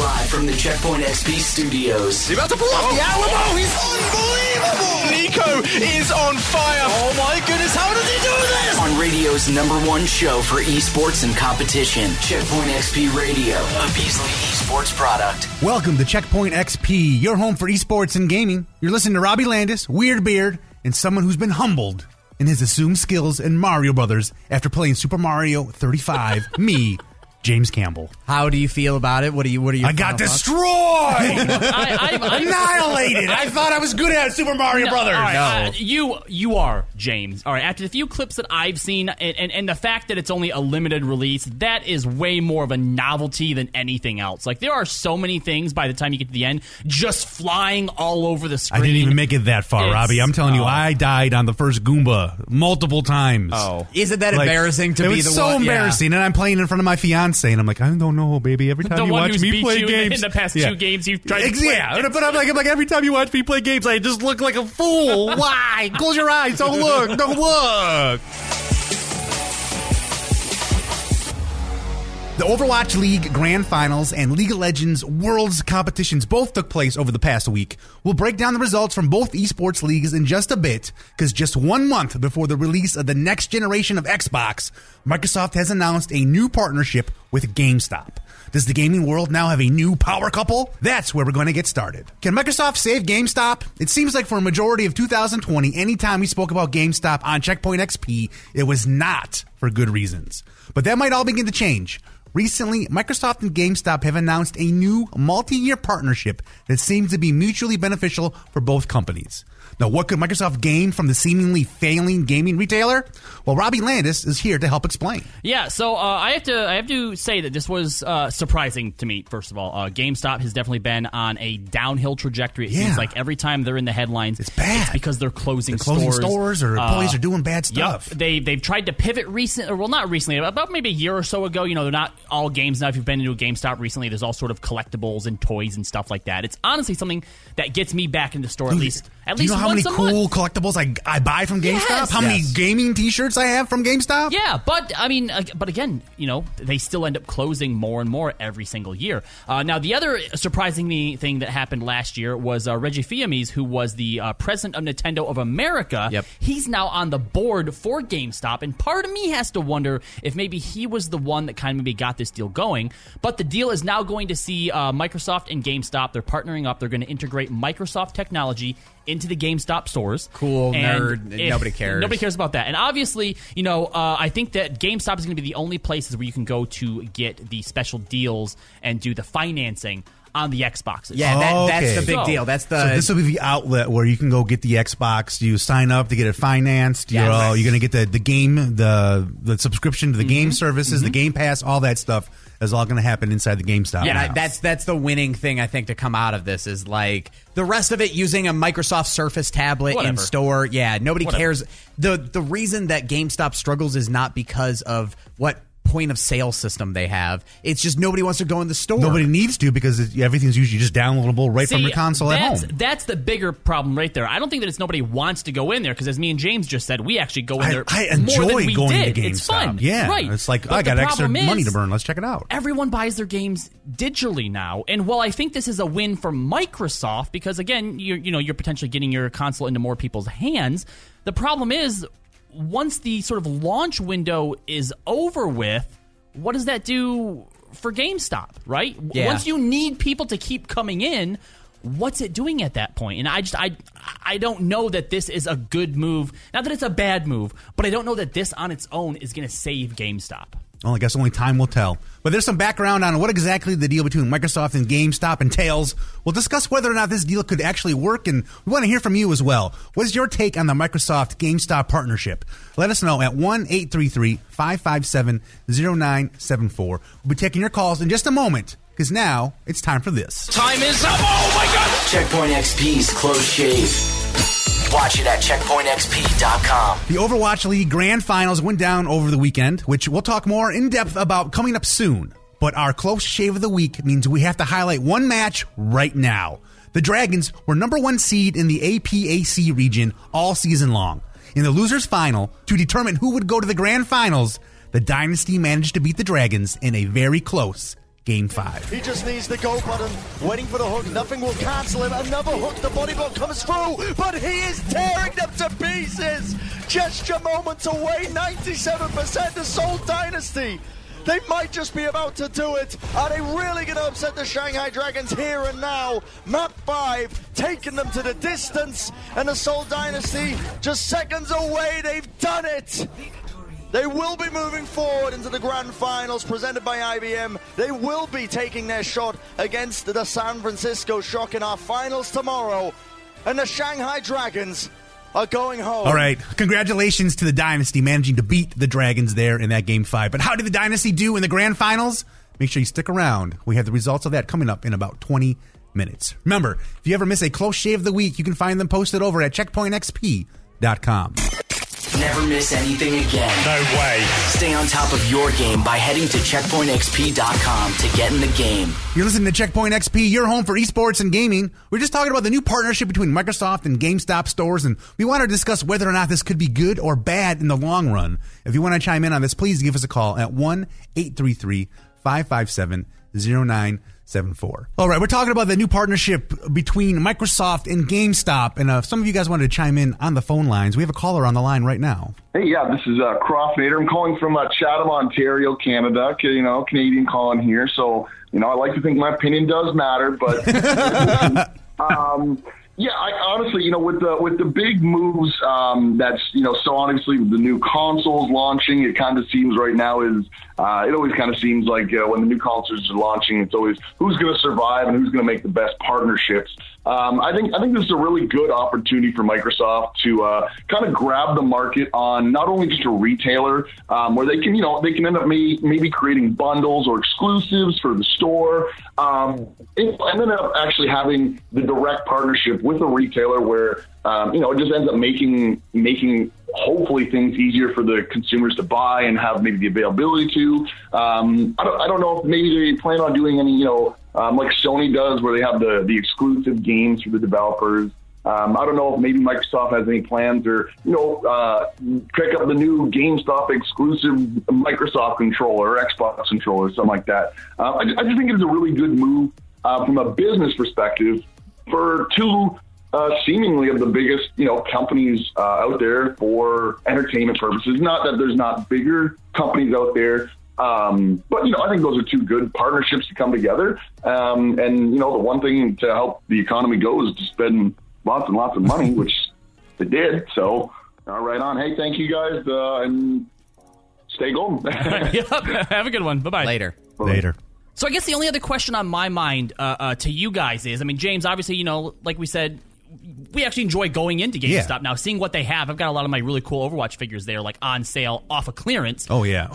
live from the Checkpoint XP studios. He's about to pull off the Alamo! He's unbelievable! Nico is on fire! Oh my goodness, how does he do this? On radio's #1 show for esports and competition, Checkpoint XP Radio, a Beasley eSports product. Welcome to Checkpoint XP, your home for esports and gaming. You're listening to Robbie Landis, Weird Beard, and someone who's been humbled in his assumed skills in Mario Brothers after playing Super Mario 35, me, James Campbell. How do you feel about it? What are you? I got destroyed! Annihilated! I thought I was good at Super Mario Brothers! All right, you are, James. All right, after the few clips that I've seen, and the fact that it's only a limited release, that is way more of a novelty than anything else. Like, there are so many things by the time you get to the end, just flying all over the screen. I didn't even make it that far, Robbie. I'm telling you, I died on the first Goomba multiple times. Oh. Isn't that embarrassing to be the one? It was so embarrassing, and I'm playing in front of my fiance. And I'm like, I don't know, baby. Every time you watch me play games. In the past two games, you've tried to play. Yeah, but I'm like, every time you watch me play games, I just look like a fool. Why? Close your eyes. Don't look. Don't look. The Overwatch League Grand Finals and League of Legends Worlds competitions both took place over the past week. We'll break down the results from both esports leagues in just a bit, because just 1 month before the release of the next generation of Xbox, Microsoft has announced a new partnership with GameStop. Does the gaming world now have a new power couple? That's where we're going to get started. Can Microsoft save GameStop? It seems like for a majority of 2020, anytime we spoke about GameStop on Checkpoint XP, it was not for good reasons. But that might all begin to change. Recently, Microsoft and GameStop have announced a new multi-year partnership that seems to be mutually beneficial for both companies. Now, what could Microsoft gain from the seemingly failing gaming retailer? Well, Robbie Landis is here to help explain. Yeah, so I have to say that this was surprising to me, first of all. GameStop has definitely been on a downhill trajectory. It seems like every time they're in the headlines, it's bad. It's because they're closing stores or employees are doing bad stuff. Yep, they've tried to pivot about maybe a year or so ago. You know, they're not all games now. If you've been into a GameStop recently, there's all sort of collectibles and toys and stuff like that. It's honestly something that gets me back in the store. At least how many cool collectibles I buy from GameStop? Yes. How many gaming T-shirts I have from GameStop? Yeah, but again, you know, they still end up closing more and more every single year. Now, the other surprising thing that happened last year was Reggie Fils-Aimé, who was the president of Nintendo of America. Yep. He's now on the board for GameStop, and part of me has to wonder if maybe he was the one that kind of maybe got this deal going. But the deal is now going to see Microsoft and GameStop. They're partnering up. They're going to integrate Microsoft technology into the GameStop stores. Cool, and nerd, nobody cares. Nobody cares about that. And obviously, you know, I think that GameStop is going to be the only places where you can go to get the special deals and do the financing on the Xboxes. Yeah, that's the big deal. So this will be the outlet where you can go get the Xbox. You sign up to get it financed. You're going to get the game, the subscription to the game services, the Game Pass, all that stuff is all going to happen inside the GameStop. Yeah, that's the winning thing, I think, to come out of this is like the rest of it using a Microsoft Surface tablet in store. Yeah, nobody cares. The reason that GameStop struggles is not because of what point of sale system they have. It's just nobody wants to go in the store. Nobody needs to, because everything's usually just downloadable from your console at home. That's the bigger problem right there. I don't think that it's nobody wants to go in there, because as me and James just said, we actually go in there more than we did. It's fun. Yeah. Right. It's like, I got extra money to burn. Let's check it out. Everyone buys their games digitally now. And while I think this is a win for Microsoft, because again, you're potentially getting your console into more people's hands, the problem is, once the sort of launch window is over with, what does that do for GameStop, right? Yeah. Once you need people to keep coming in, what's it doing at that point? And I don't know that this is a good move. Not that it's a bad move, but I don't know that this on its own is going to save GameStop. Well, I guess only time will tell. But there's some background on what exactly the deal between Microsoft and GameStop entails. We'll discuss whether or not this deal could actually work, and we want to hear from you as well. What is your take on the Microsoft-GameStop partnership? Let us know at 1-833-557-0974. We'll be taking your calls in just a moment, because now it's time for this. Time is up! Oh, my God! Checkpoint XP's Close Shave. Watch it at CheckpointXP.com. The Overwatch League Grand Finals went down over the weekend, which we'll talk more in depth about coming up soon. But our close shave of the week means we have to highlight one match right now. The Dragons were #1 seed in the APAC region all season long. In the losers' final, to determine who would go to the Grand Finals, the Dynasty managed to beat the Dragons in a very close Game 5. He just needs the go button, waiting for the hook. Nothing will cancel him. Another hook. The body block comes through, but he is tearing them to pieces. Just a moment away. 97% of Seoul Dynasty. They might just be about to do it. Are they really going to upset the Shanghai Dragons here and now? Map 5 taking them to the distance, and the Seoul Dynasty just seconds away. They've done it. They will be moving forward into the grand finals presented by IBM. They will be taking their shot against the San Francisco Shock in our finals tomorrow. And the Shanghai Dragons are going home. All right. Congratulations to the Dynasty managing to beat the Dragons there in that Game 5. But how did the Dynasty do in the grand finals? Make sure you stick around. We have the results of that coming up in about 20 minutes. Remember, if you ever miss a close shave of the week, you can find them posted over at checkpointxp.com. Never miss anything again. No way. Stay on top of your game by heading to checkpointxp.com to get in the game. You're listening to Checkpoint XP, your home for esports and gaming. We're just talking about the new partnership between Microsoft and GameStop stores, and we want to discuss whether or not this could be good or bad in the long run. If you want to chime in on this, please give us a call at 1-833-557-0974. All right, we're talking about the new partnership between Microsoft and GameStop, and if some of you guys wanted to chime in on the phone lines, we have a caller on the line right now. Hey, yeah, this is Croft Nader. I'm calling from Chatham, Ontario, Canada. You know, Canadian calling here, so you know I like to think my opinion does matter, but yeah, I honestly, you know, with the big moves that's, you know, so obviously with the new consoles launching, it kind of seems right now is, it always kind of seems like when the new consoles are launching, it's always who's going to survive and who's going to make the best partnerships. I think this is a really good opportunity for Microsoft to kind of grab the market on not only just a retailer where they can, you know, they can end up maybe creating bundles or exclusives for the store, and then actually having the direct partnership with a retailer where you know, it just ends up making hopefully things easier for the consumers to buy and have maybe the availability to. I don't know if maybe they plan on doing any, you know, like Sony does where they have the exclusive games for the developers. I don't know if maybe Microsoft has any plans or, you know, pick up the new GameStop exclusive Microsoft controller or Xbox controller or something like that. I just think it's a really good move from a business perspective for two seemingly of the biggest, you know, companies out there for entertainment purposes. Not that there's not bigger companies out there, but, you know, I think those are two good partnerships to come together. And, you know, the one thing to help the economy go is to spend lots and lots of money, which they did. So, right on. Hey, thank you guys, and stay golden. Yep. Have a good one. Bye-bye. Later. So I guess the only other question on my mind to you guys is, I mean, James, obviously, you know, like we said, we actually enjoy going into GameStop now, seeing what they have. I've got a lot of my really cool Overwatch figures there, like on sale, off of clearance. Oh, yeah.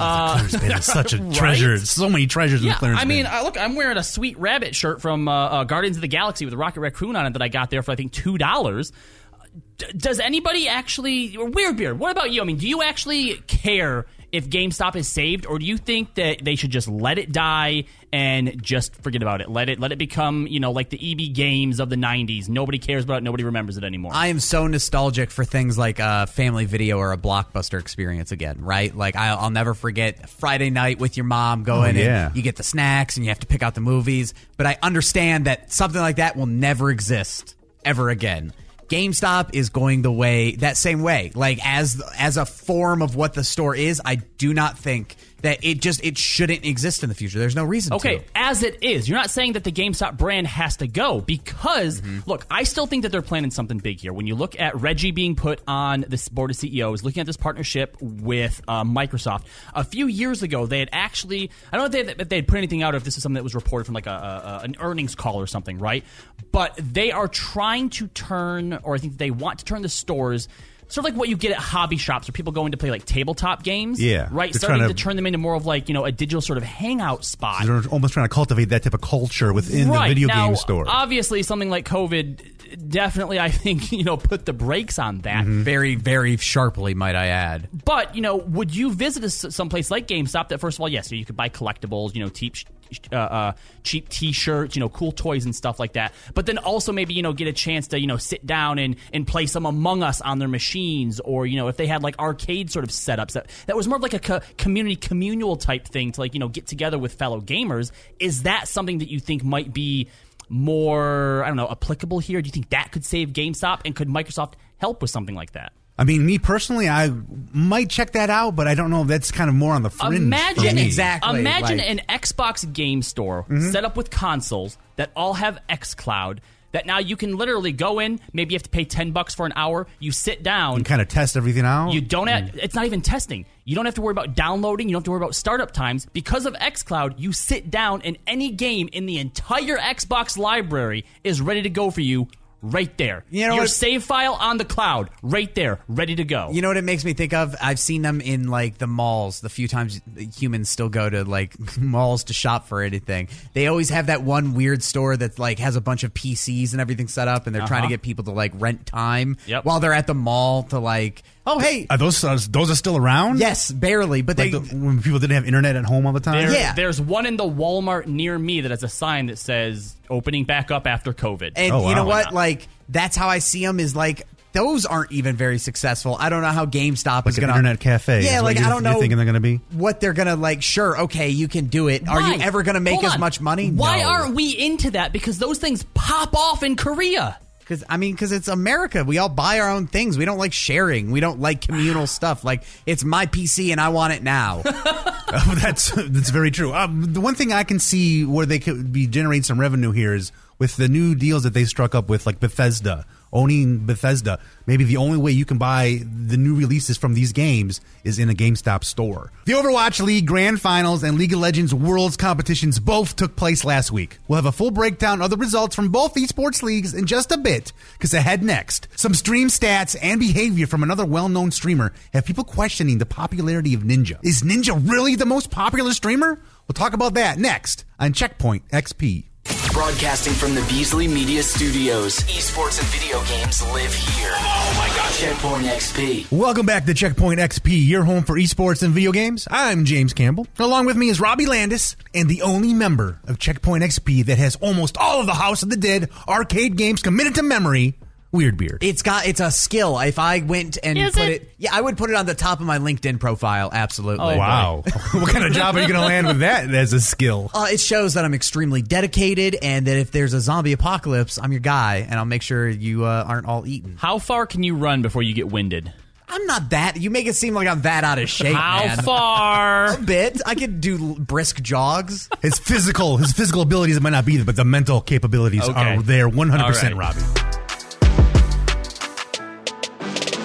The clearance bin is such a treasure. Right? So many treasures in the clearance bin. I mean, look, I'm wearing a sweet rabbit shirt from Guardians of the Galaxy with a Rocket Raccoon on it that I got there for, I think, $2. Does anybody actually... Or Weirdbeard, what about you? I mean, do you actually care if GameStop is saved, or do you think that they should just let it die and just forget about it? Let it become, you know, like the EB Games of the 90s. Nobody cares about it. Nobody remembers it anymore. I am so nostalgic for things like a Family Video or a Blockbuster experience again, right? Like, I'll never forget Friday night with your mom going and you get the snacks and you have to pick out the movies. But I understand that something like that will never exist ever again. GameStop is going the way, that same way, like as a form of what the store is. I do not think that it shouldn't exist in the future. There's no reason to. Okay, as it is. You're not saying that the GameStop brand has to go because, look, I still think that they're planning something big here. When you look at Reggie being put on this board of CEOs, looking at this partnership with Microsoft, a few years ago, they had actually, I don't know if they had put anything out, if this is something that was reported from like an earnings call or something, right? But they are trying to turn, or I think they want to turn the stores sort of like what you get at hobby shops where people go in to play like tabletop games. Yeah. Right? Starting to turn them into more of like, you know, a digital sort of hangout spot. So they're almost trying to cultivate that type of culture within the video game store. Obviously, something like COVID definitely, I think, you know, put the brakes on that. Mm-hmm. Very, very sharply, might I add. But, you know, would you visit someplace like GameStop that, first of all, yes, you could buy collectibles, you know, cheap, cheap T-shirts, cool toys and stuff like that. But then also maybe, get a chance to, sit down and play some Among Us on their machines, or, if they had like arcade sort of setups that was more of like a communal type thing to get together with fellow gamers. Is that something that you think might be more, applicable here? Do you think that could save GameStop, and could Microsoft help with something like that? I mean, me personally, I might check that out, but I don't know if that's kind of more on the fringe. Imagine an Xbox game store set up with consoles that all have xCloud, that now you can literally go in, maybe you have to pay $10 for an hour, you sit down. You kind of test everything out. You don't have, it's not even testing. You don't have to worry about downloading, you don't have to worry about startup times. Because of xCloud, you sit down and any game in the entire Xbox library is ready to go for you. Right there. Your save file on the cloud. Right there. Ready to go. You know what it makes me think of? I've seen them in, the malls. The few times humans still go to, malls to shop for anything. They always have that one weird store that, has a bunch of PCs and everything set up, and they're trying to get people to, rent time while they're at the mall to, oh, hey. Are those are still around? Yes, barely. But when people didn't have internet at home all the time? There's one in the Walmart near me that has a sign that says, opening back up after COVID. And you know what? That's how I see them is, those aren't even very successful. I don't know how GameStop is going to... internet cafe. Yeah, I don't know... You're thinking they're going to be? What they're going to, sure, okay, you can do it. Why? Are you ever going to make as much money? Why aren't we into that? Because those things pop off in Korea. Because it's America. We all buy our own things. We don't like sharing. We don't like communal stuff. It's my PC and I want it now. That's very true. The one thing I can see where they could be generating some revenue here is with the new deals that they struck up with, Bethesda, owning Bethesda. Maybe the only way you can buy the new releases from these games is in a GameStop store. The Overwatch League Grand Finals and League of Legends Worlds competitions both took place last week. We'll have a full breakdown of the results from both esports leagues in just a bit, because ahead next, some stream stats and behavior from another well-known streamer have people questioning the popularity of Ninja. Is Ninja really the most popular streamer? We'll talk about that next on Checkpoint XP. Broadcasting from the Beasley Media Studios, esports and video games live here. Oh my gosh! Checkpoint XP. Welcome back to Checkpoint XP, your home for esports and video games. I'm James Campbell. Along with me is Robbie Landis, and the only member of Checkpoint XP that has almost all of the House of the Dead arcade games committed to memory. Weird Beard. It's a skill. If I went and I would put it on the top of my LinkedIn profile. Absolutely. Oh, wow. What kind of job are you going to land with that as a skill? It shows that I'm extremely dedicated, and that if there's a zombie apocalypse, I'm your guy, and I'll make sure you aren't all eaten. How far can you run before you get winded? I'm not that. You make it seem like I'm that out of shape. How far? A bit. I could do brisk jogs. His physical abilities might not be there, but the mental capabilities are there. 100%, Robbie.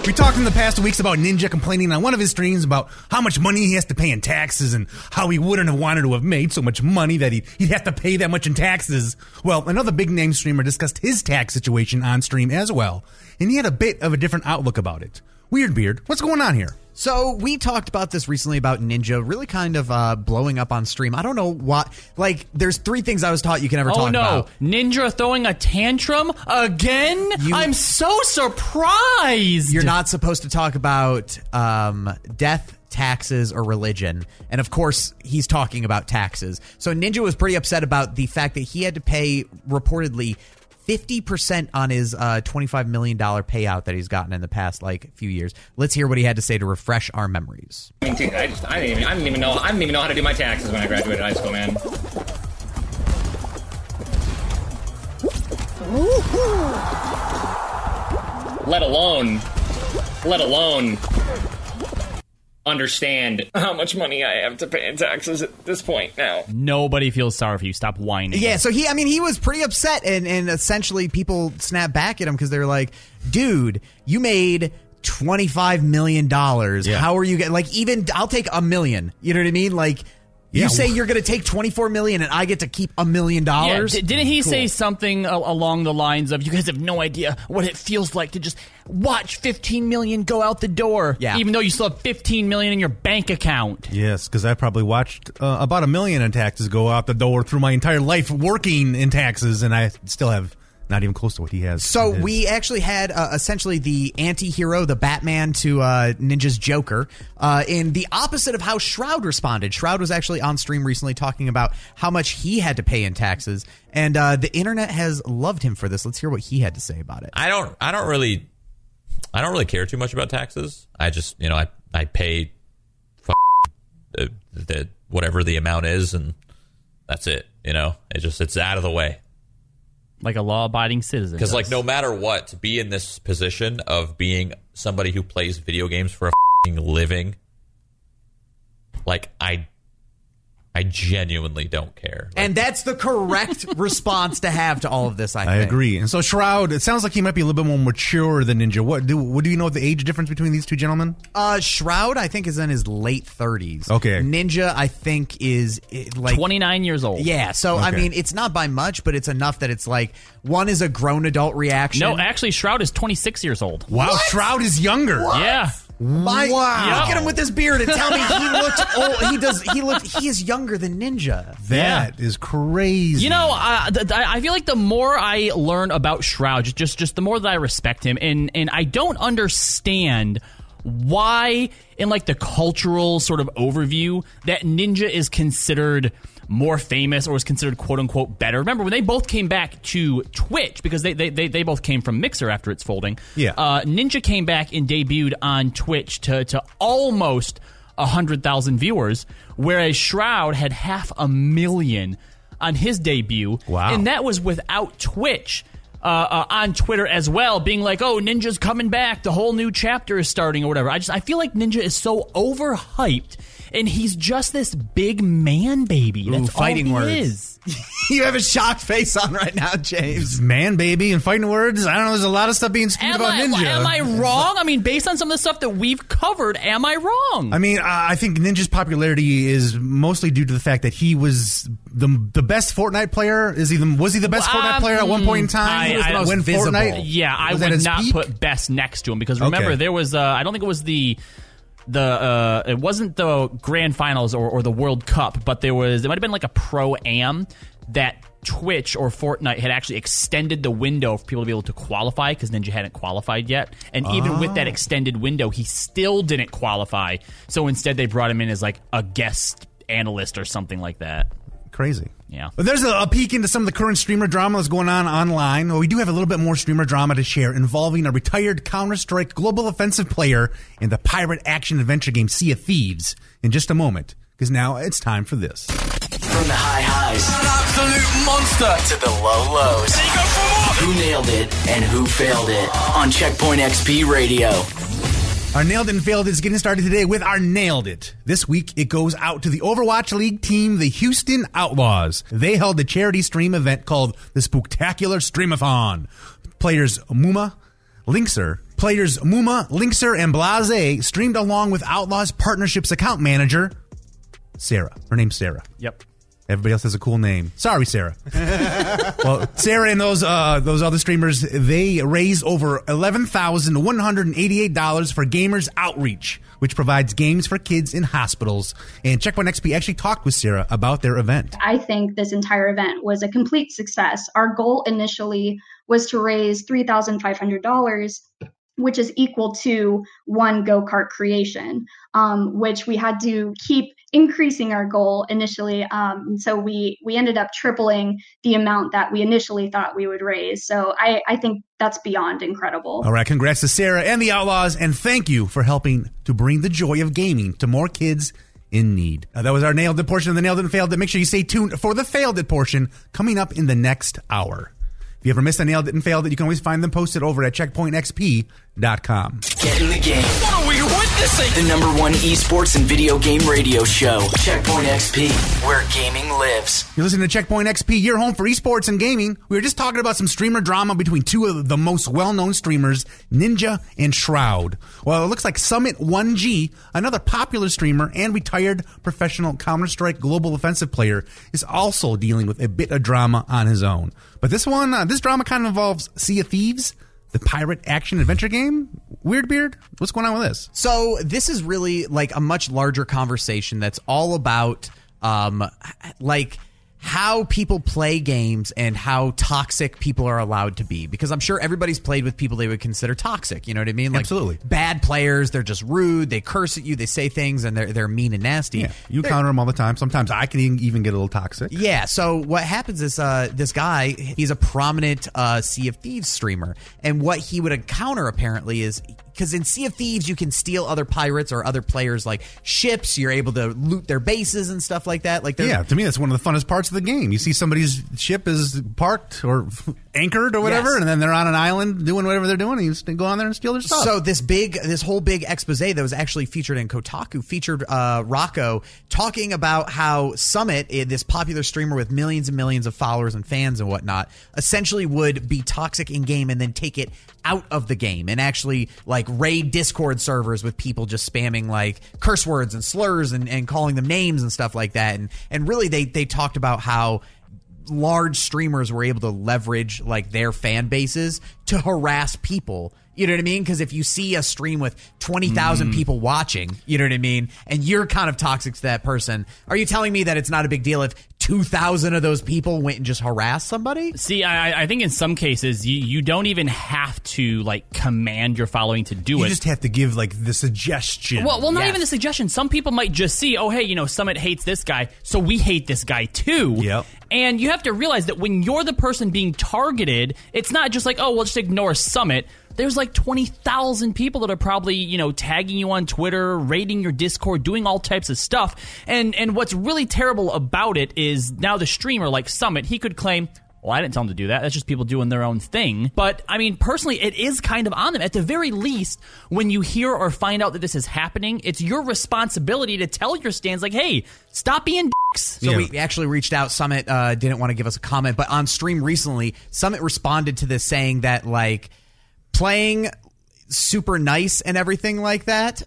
We talked in the past weeks about Ninja complaining on one of his streams about how much money he has to pay in taxes, and how he wouldn't have wanted to have made so much money that he'd have to pay that much in taxes. Well, another big name streamer discussed his tax situation on stream as well, and he had a bit of a different outlook about it. Weird Beard, what's going on here? So we talked about this recently about Ninja really kind of blowing up on stream. I don't know why. There's three things I was taught you can never talk about. Oh, no. Ninja throwing a tantrum again? I'm so surprised. You're not supposed to talk about death, taxes, or religion. And, of course, he's talking about taxes. So Ninja was pretty upset about the fact that he had to pay, reportedly, 50% on his $25 million payout that he's gotten in the past few years. Let's hear what he had to say to refresh our memories. I didn't even know how to do my taxes when I graduated high school, man. Let alone understand how much money I have to pay in taxes at this point now. Nobody feels sorry for you. Stop whining. Yeah, so he was pretty upset, and essentially people snapped back at him because they were like, dude, you made $25 million. Yeah. How are you getting, even I'll take $1 million. You know what I mean? You say you're going to take $24 million and I get to keep $1 million? Didn't he say something along the lines of, you guys have no idea what it feels like to just watch 15 million go out the door, even though you still have 15 million in your bank account? Yes, because I probably watched about $1 million in taxes go out the door through my entire life working in taxes, and I still have Not even close to what he has. So we actually had essentially the anti-hero, the Batman to Ninja's Joker, in the opposite of how Shroud responded. Shroud was actually on stream recently talking about how much he had to pay in taxes, and the internet has loved him for this. Let's hear what he had to say about it. I don't really care too much about taxes. I just, you know, I pay whatever the amount is, and that's it. You know, it's out of the way. Like a law-abiding citizen. Because, like, no matter what, to be in this position of being somebody who plays video games for a f***ing living, like, I genuinely don't care. Like, and that's the correct response to have to all of this, I think. I agree. And so, Shroud, it sounds like he might be a little bit more mature than Ninja. What do you know the age difference between these two gentlemen? Shroud, I think, is in his late 30s. Okay. Ninja, I think, is like... 29 years old. Yeah, so, okay. I mean, it's not by much, but it's enough that it's like, one is a grown adult reaction. No, actually, Shroud is 26 years old. Wow, what? Shroud is younger. What? Yeah. Wow. Look at him with his beard and tell me he looks old. He is younger than Ninja. That is crazy. You know, I feel like the more I learn about Shroud, just the more that I respect him, and I don't understand why, in like the cultural sort of overview, that Ninja is considered more famous or was considered quote-unquote better. Remember, when they both came back to Twitch, because they both came from Mixer after its folding, Ninja came back and debuted on Twitch to almost 100,000 viewers, whereas Shroud had 500,000 on his debut. Wow. And that was without Twitch. On Twitter as well, being like, oh, Ninja's coming back, the whole new chapter is starting or whatever. I feel like Ninja is so overhyped, and he's just this big man baby. That's all he is. You have a shocked face on right now, James. Man baby and fighting words. I don't know, there's a lot of stuff being spewed about Ninja. Am I wrong? I mean, based on some of the stuff that we've covered, am I wrong? I mean, I think Ninja's popularity is mostly due to the fact that he was the best Fortnite player. Was he the best Fortnite player at one point in time? When Fortnite, yeah, I would not put best next to him, because remember, there was I don't think it was the it wasn't the grand finals or the World Cup, but there might have been like a pro-am that Twitch or Fortnite had actually extended the window for people to be able to qualify, because Ninja hadn't qualified yet, and even with that extended window, he still didn't qualify. So instead, they brought him in as like a guest analyst or something like that. Crazy. Yeah. But there's a peek into some of the current streamer drama that's going on online. Well, we do have a little bit more streamer drama to share involving a retired Counter-Strike global offensive player in the pirate action-adventure game Sea of Thieves in just a moment, because now it's time for this. From the high highs, an absolute monster, to the low lows. There you go for more. Who nailed it and who failed it on Checkpoint XP Radio. Our Nailed It and Failed It is getting started today with our Nailed It. This week, it goes out to the Overwatch League team, the Houston Outlaws. They held a charity stream event called the Spooktacular Streamathon. Players Muma, Linkser, and Blase streamed along with Outlaws Partnerships account manager, Sarah. Her name's Sarah. Yep. Everybody else has a cool name. Sorry, Sarah. Well, Sarah and those other streamers, they raised over $11,188 for Gamers Outreach, which provides games for kids in hospitals. And Checkpoint XP actually talked with Sarah about their event. I think this entire event was a complete success. Our goal initially was to raise $3,500, which is equal to one go-kart creation, which we had to keep increasing our goal initially. So we ended up tripling the amount that we initially thought we would raise. So I think that's beyond incredible. All right. Congrats to Sarah and the Outlaws. And thank you for helping to bring the joy of gaming to more kids in need. That was our Nailed It portion of the Nailed It and Failed It. Make sure you stay tuned for the Failed It portion coming up in the next hour. If you ever missed a Nailed It and Failed It, you can always find them posted over at checkpointxp.com. Get in the game. What are we witnessing? The #1 esports and video game radio show, Checkpoint XP, where gaming lives. You're listening to Checkpoint XP, your home for esports and gaming. We were just talking about some streamer drama between two of the most well-known streamers, Ninja and Shroud. Well, it looks like Summit 1G, another popular streamer and retired professional Counter-Strike global offensive player, is also dealing with a bit of drama on his own. But this drama kind of involves Sea of Thieves, the pirate action-adventure game. Weird Beard, what's going on with this? So this is really like a much larger conversation that's all about like how people play games and how toxic people are allowed to be, because I'm sure everybody's played with people they would consider toxic. You know what I mean? Like, absolutely. Bad players, they're just rude. They curse at you. They say things, and they're mean and nasty. Yeah. They counter them all the time. Sometimes I can even get a little toxic. Yeah. So what happens is this guy, he's a prominent Sea of Thieves streamer, and what he would encounter apparently is, because in Sea of Thieves, you can steal other pirates or other players' like ships. You're able to loot their bases and stuff like that. Like, yeah, to me, that's one of the funnest parts of the game. You see somebody's ship is parked or anchored or whatever, yes, and then they're on an island doing whatever they're doing, and you just go on there and steal their stuff. So this whole big expose that was actually featured in Kotaku featured Rocco talking about how Summit, this popular streamer with millions and millions of followers and fans and whatnot, essentially would be toxic in game and then take it out of the game and actually like raid Discord servers with people just spamming like curse words and slurs and calling them names and stuff like that. And really they talked about how large streamers were able to leverage like their fan bases to harass people. You know what I mean? Because if you see a stream with 20,000 people watching, you know what I mean, and you're kind of toxic to that person, are you telling me that it's not a big deal if 2,000 of those people went and just harassed somebody? See, I think in some cases, you don't even have to, like, command your following to do it. You just have to give, like, the suggestion. Well, not even the suggestion. Some people might just see, oh, hey, you know, Summit hates this guy, so we hate this guy, too. Yep. And you have to realize that when you're the person being targeted, it's not just like, oh, well, just ignore Summit. There's like 20,000 people that are probably, you know, tagging you on Twitter, raiding your Discord, doing all types of stuff. And what's really terrible about it is now the streamer, like Summit, he could claim, well, I didn't tell them to do that. That's just people doing their own thing. But, I mean, personally, it is kind of on them. At the very least, when you hear or find out that this is happening, it's your responsibility to tell your stands, like, hey, stop being dicks. So we actually reached out. Summit didn't want to give us a comment. But on stream recently, Summit responded to this saying that, like, playing super nice and everything like that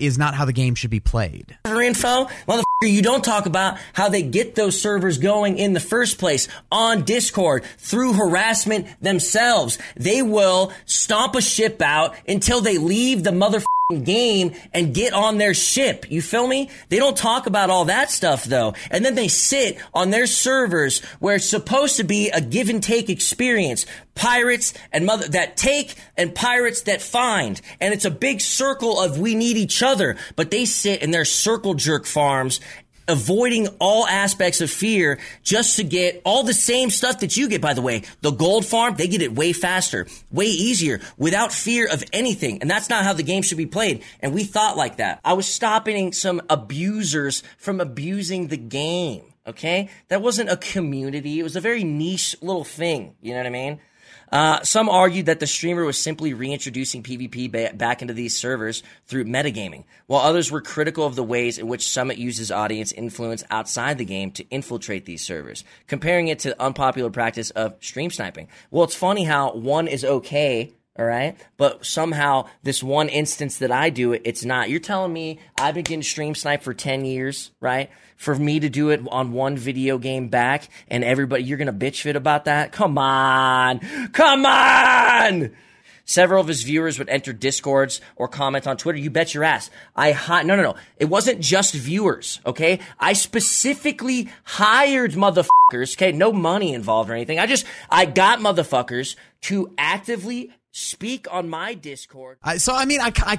is not how the game should be played. Info, motherfucker, you don't talk about how they get those servers going in the first place on Discord through harassment themselves. They will stomp a ship out until they leave the game and get on their ship. You feel me? They don't talk about all that stuff though. And then they sit on their servers where it's supposed to be a give and take experience. Pirates and mother that take and pirates that find. And it's a big circle of we need each other, but they sit in their circle jerk farms avoiding all aspects of fear just to get all the same stuff that you get, by the way. The gold farm, they get it way faster, way easier, without fear of anything. And that's not how the game should be played. And we thought like that. I was stopping some abusers from abusing the game, okay? That wasn't a community. It was a very niche little thing, you know what I mean? Some argued that the streamer was simply reintroducing PvP back into these servers through metagaming, while others were critical of the ways in which Summit uses audience influence outside the game to infiltrate these servers, comparing it to the unpopular practice of stream sniping. Well, it's funny how one is okay, all right, but somehow this one instance that I do it, it's not. You're telling me I've been getting stream sniped for 10 years, right? For me to do it on one video game back and everybody, you're going to bitch fit about that? Come on. Come on. Several of his viewers would enter Discords or comment on Twitter. You bet your ass. No. It wasn't just viewers, okay? I specifically hired motherfuckers, okay? No money involved or anything. I got motherfuckers to actively speak on my Discord. I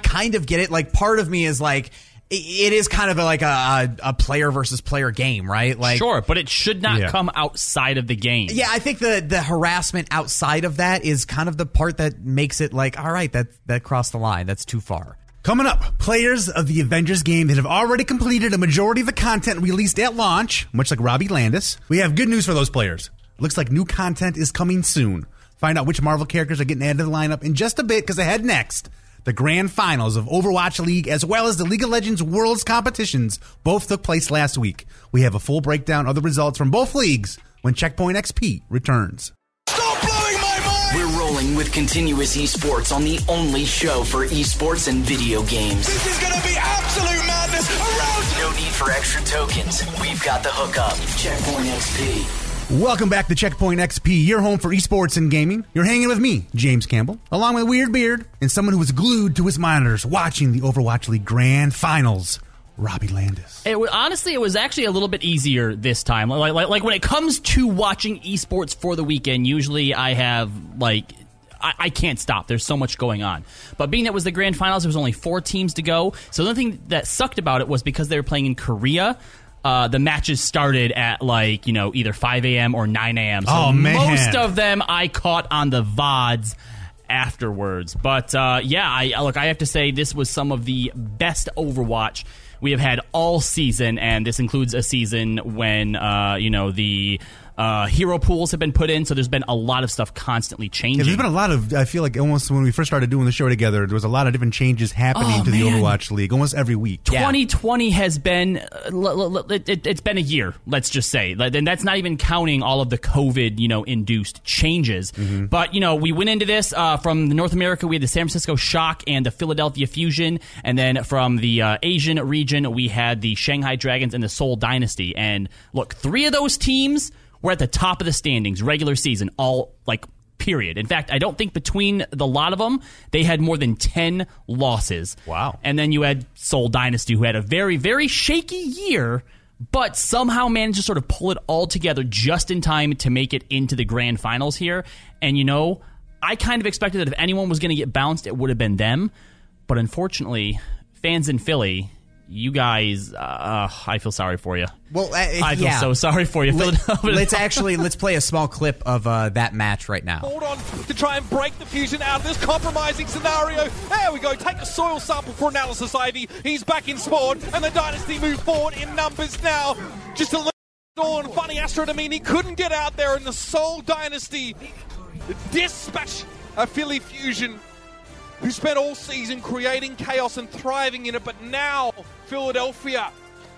kind of get it. Like, part of me is like, it is kind of like a player versus player game, right? Like, sure, but it should not come outside of the game. Yeah, I think the harassment outside of that is kind of the part that makes it like, all right, that crossed the line. That's too far. Coming up, players of the Avengers game that have already completed a majority of the content released at launch, much like Robbie Landis. We have good news for those players. Looks like new content is coming soon. Find out which Marvel characters are getting added to the lineup in just a bit, because ahead next, the grand finals of Overwatch League, as well as the League of Legends Worlds competitions, both took place last week. We have a full breakdown of the results from both leagues when Checkpoint XP returns. Stop blowing my mind! We're rolling with continuous esports on the only show for esports and video games. This is going to be absolute madness around! No need for extra tokens. We've got the hookup. Checkpoint XP. Welcome back to Checkpoint XP, your home for esports and gaming. You're hanging with me, James Campbell, along with Weird Beard, and someone who was glued to his monitors watching the Overwatch League Grand Finals. Robbie Landis. Honestly, it was actually a little bit easier this time. Like when it comes to watching esports for the weekend, usually I have like... I can't stop. There's so much going on. But being that it was the grand finals, there was only 4 teams to go. So the only thing that sucked about it was because they were playing in Korea, the matches started at like, you know, either 5 a.m. or 9 a.m. So most of them I caught on the VODs afterwards. But yeah, I have to say this was some of the best Overwatch we have had all season, and this includes a season when, you know, the... hero pools have been put in, so there's been a lot of stuff constantly changing. Yeah, there's been a lot of, I feel like almost when we first started doing the show together, there was a lot of different changes happening to the Overwatch League almost every week. 2020 has been, it's been a year, let's just say. And that's not even counting all of the COVID, you know, induced changes. Mm-hmm. But, you know, we went into this from North America, we had the San Francisco Shock and the Philadelphia Fusion. And then from the Asian region, we had the Shanghai Dragons and the Seoul Dynasty. And look, 3 of those teams... we're at the top of the standings, regular season, all, like, period. In fact, I don't think between the lot of them, they had more than 10 losses. Wow. And then you had Seoul Dynasty, who had a very, very shaky year, but somehow managed to sort of pull it all together just in time to make it into the grand finals here. And, you know, I kind of expected that if anyone was going to get bounced, it would have been them. But unfortunately, fans in Philly... you guys, I feel sorry for you. Well, I feel so sorry for you. Let's play a small clip of that match right now. Hold on to try and break the Fusion out of this compromising scenario. There we go. Take a soil sample for analysis, Ivy. He's back in Spawn, and the Dynasty move forward in numbers now. Just a little on. Funny Astro to mean he couldn't get out there, in the Seoul Dynasty dispatch a Philly Fusion who spent all season creating chaos and thriving in it, but now Philadelphia,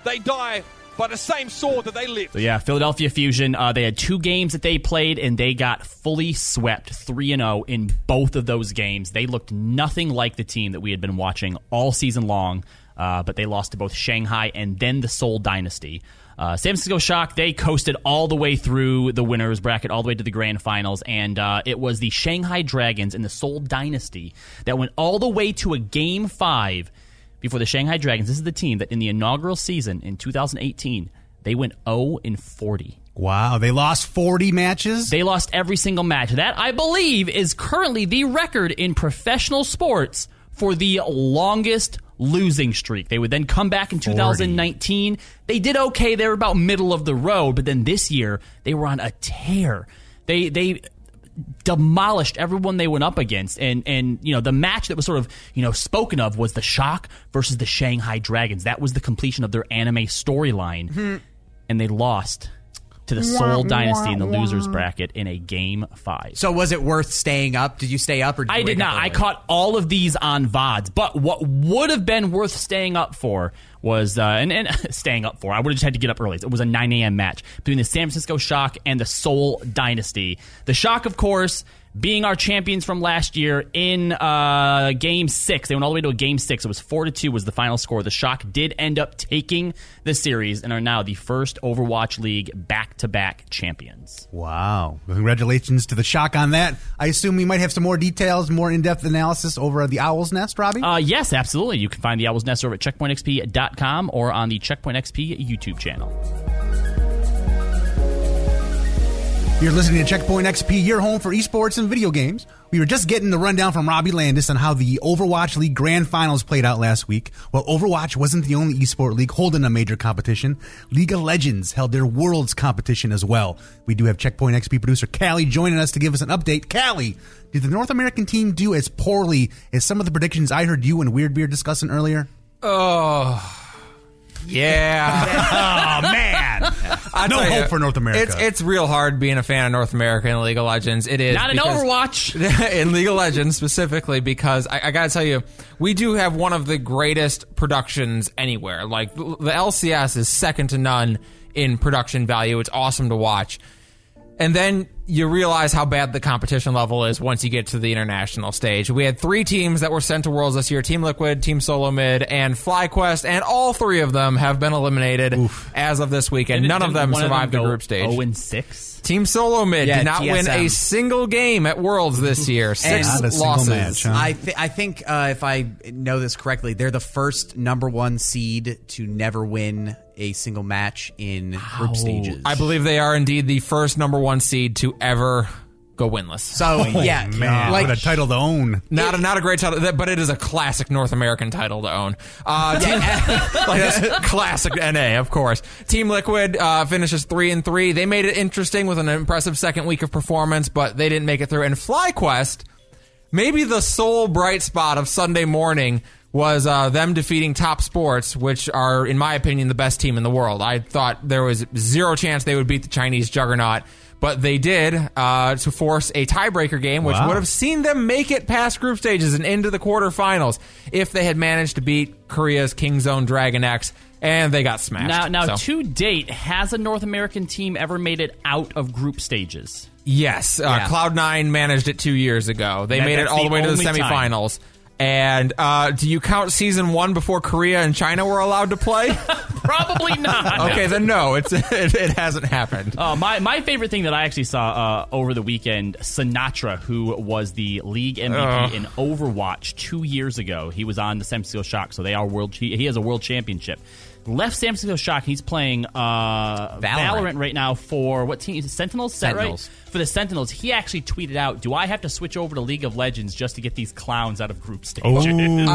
they die by the same sword that they lived. So yeah, Philadelphia Fusion, they had 2 games that they played, and they got fully swept 3-0 in both of those games. They looked nothing like the team that we had been watching all season long, but they lost to both Shanghai and then the Seoul Dynasty. San Francisco Shock, they coasted all the way through the winner's bracket, all the way to the grand finals, and it was the Shanghai Dragons and the Seoul Dynasty that went all the way to a Game 5 before the Shanghai Dragons. This is the team that in the inaugural season in 2018, they went 0-40. Wow, they lost 40 matches? They lost every single match. That, I believe, is currently the record in professional sports for the longest losing streak. They would then come back in 2019. They did okay. They were about middle of the road, but then this year they were on a tear. They demolished everyone they went up against, and you know, the match that was sort of, you know, spoken of was the Shock versus the Shanghai Dragons. That was the completion of their anime storyline, and they lost to the Seoul Dynasty in the losers bracket in a Game 5. So was it worth staying up? Did you stay up? Or did you I did not. I caught all of these on VODs. But what would have been worth staying up for was... staying up for. I would have just had to get up early. It was a 9 a.m. match between the San Francisco Shock and the Seoul Dynasty. The Shock, of course, being our champions from last year in Game 6. They went all the way to a Game 6. It was 4-2 was the final score. The Shock did end up taking the series and are now the first Overwatch League back-to-back champions. Wow. Congratulations to the Shock on that. I assume we might have some more details, more in-depth analysis over at the Owl's Nest, Robbie? Yes, absolutely. You can find the Owl's Nest over at checkpointxp.com or on the Checkpoint XP YouTube channel. You're listening to Checkpoint XP, your home for esports and video games. We were just getting the rundown from Robbie Landis on how the Overwatch League Grand Finals played out last week. Well, Overwatch wasn't the only esport league holding a major competition. League of Legends held their Worlds competition as well. We do have Checkpoint XP producer Callie joining us to give us an update. Callie, did the North American team do as poorly as some of the predictions I heard you and Weird Beard discussing earlier? Yeah. Oh, man. No hope for North America. It's real hard being a fan of North America in League of Legends. It is. Not in Overwatch. In League of Legends specifically, because I got to tell you, we do have one of the greatest productions anywhere. Like, the LCS is second to none in production value. It's awesome to watch. And then you realize how bad the competition level is once you get to the international stage. We had three teams that were sent to Worlds this year: Team Liquid, Team Solo Mid, and FlyQuest, and all three of them have been eliminated as of this weekend. None of them survived the group stage. 0-6. Team Solo Mid did not win a single game at Worlds this year. 6 losses. Match, huh? I think if I know this correctly, they're the first #1 seed to never win a single match in group stages. I believe they are indeed the first #1 seed to ever go winless. So man, like, what a title to own. Not a great title, but it is a classic North American title to own. Like that's classic NA, of course. Team Liquid finishes 3-3. They made it interesting with an impressive second week of performance, but they didn't make it through. And FlyQuest, maybe the sole bright spot of Sunday morning, was them defeating Top Sports, which are, in my opinion, the best team in the world. I thought there was zero chance they would beat the Chinese juggernaut, but they did, to force a tiebreaker game, which would have seen them make it past group stages and into the quarterfinals if they had managed to beat Korea's Kingzone Dragon X, and they got smashed. Now, to date, has a North American team ever made it out of group stages? Yes. Cloud9 managed it 2 years ago. They made it all the way to the semifinals. And do you count season one before Korea and China were allowed to play? Probably not. Okay, then no, it hasn't happened. My favorite thing that I actually saw over the weekend, Sinatra, who was the league MVP in Overwatch 2 years ago. He was on the San Francisco Shock, so he has a world championship. Left San Francisco Shock. He's playing Valorant right now for what team? Sentinels? Sentinels. Is that right? For the Sentinels. He actually tweeted out, "Do I have to switch over to League of Legends just to get these clowns out of group stage?" I'll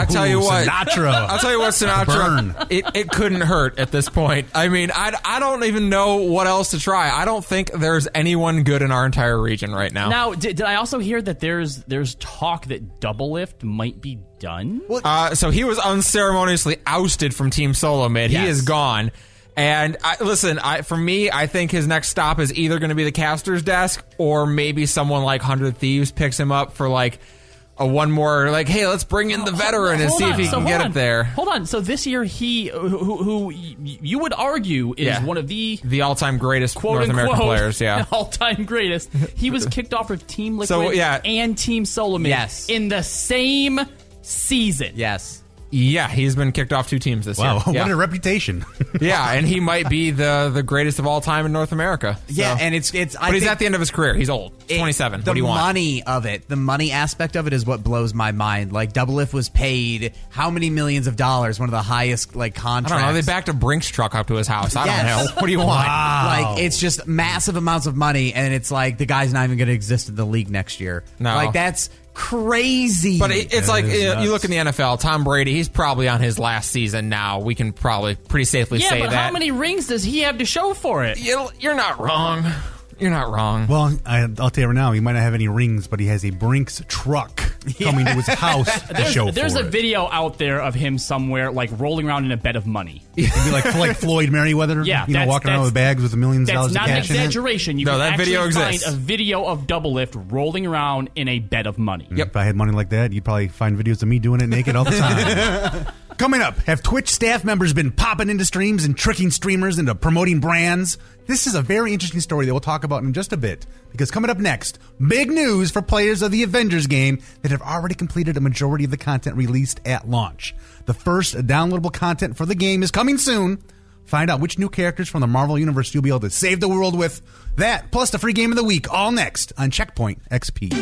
tell you what, Sinatra. It couldn't hurt at this point. I mean, I don't even know what else to try. I don't think there's anyone good in our entire region right now. Now, did I also hear that there's talk that Double Lift might be done? So he was unceremoniously ousted from Team Solo Mid. Yes. He is gone. And I think his next stop is either going to be the caster's desk, or maybe someone like 100 Thieves picks him up for like a one more, like, hey, let's bring in the veteran and see if he can get it there. Hold on. So this year, he, who you would argue is one of the all-time greatest North American players. Yeah, all-time greatest. He was kicked off of Team Liquid and Team Solo Mid in the same season. Yes. Yeah, he's been kicked off two teams this year. Wow, what a reputation. Yeah, and he might be the greatest of all time in North America. So. Yeah, and But he's at the end of his career. He's old. 27. What do you want? The money aspect of it is what blows my mind. Like, Double Lift was paid how many millions of dollars? One of the highest, like, contracts. I don't know. They backed a Brinks truck up to his house. I don't know. What do you want? Wow. Like, it's just massive amounts of money, and it's like, the guy's not even going to exist in the league next year. No. Like, that's crazy. But it's like, you look in the NFL, Tom Brady, he's probably on his last season now. We can probably pretty safely say that. Yeah, but how many rings does he have to show for it? You're not wrong. You're not wrong. Well, I'll tell you right now, he might not have any rings, but he has a Brinks truck coming to his house to show for it. There's a video out there of him somewhere, like, rolling around in a bed of money. It'd be like Floyd Merriweather, walking around with bags with $1 million of cash in it. That's not an exaggeration. You can actually find a video of Double Lift rolling around in a bed of money. Yep. If I had money like that, you'd probably find videos of me doing it naked all the time. Coming up, have Twitch staff members been popping into streams and tricking streamers into promoting brands? This is a very interesting story that we'll talk about in just a bit, because coming up next, big news for players of the Avengers game that have already completed a majority of the content released at launch. The first downloadable content for the game is coming soon. Find out which new characters from the Marvel Universe you'll be able to save the world with. That, plus the free game of the week, all next on Checkpoint XP.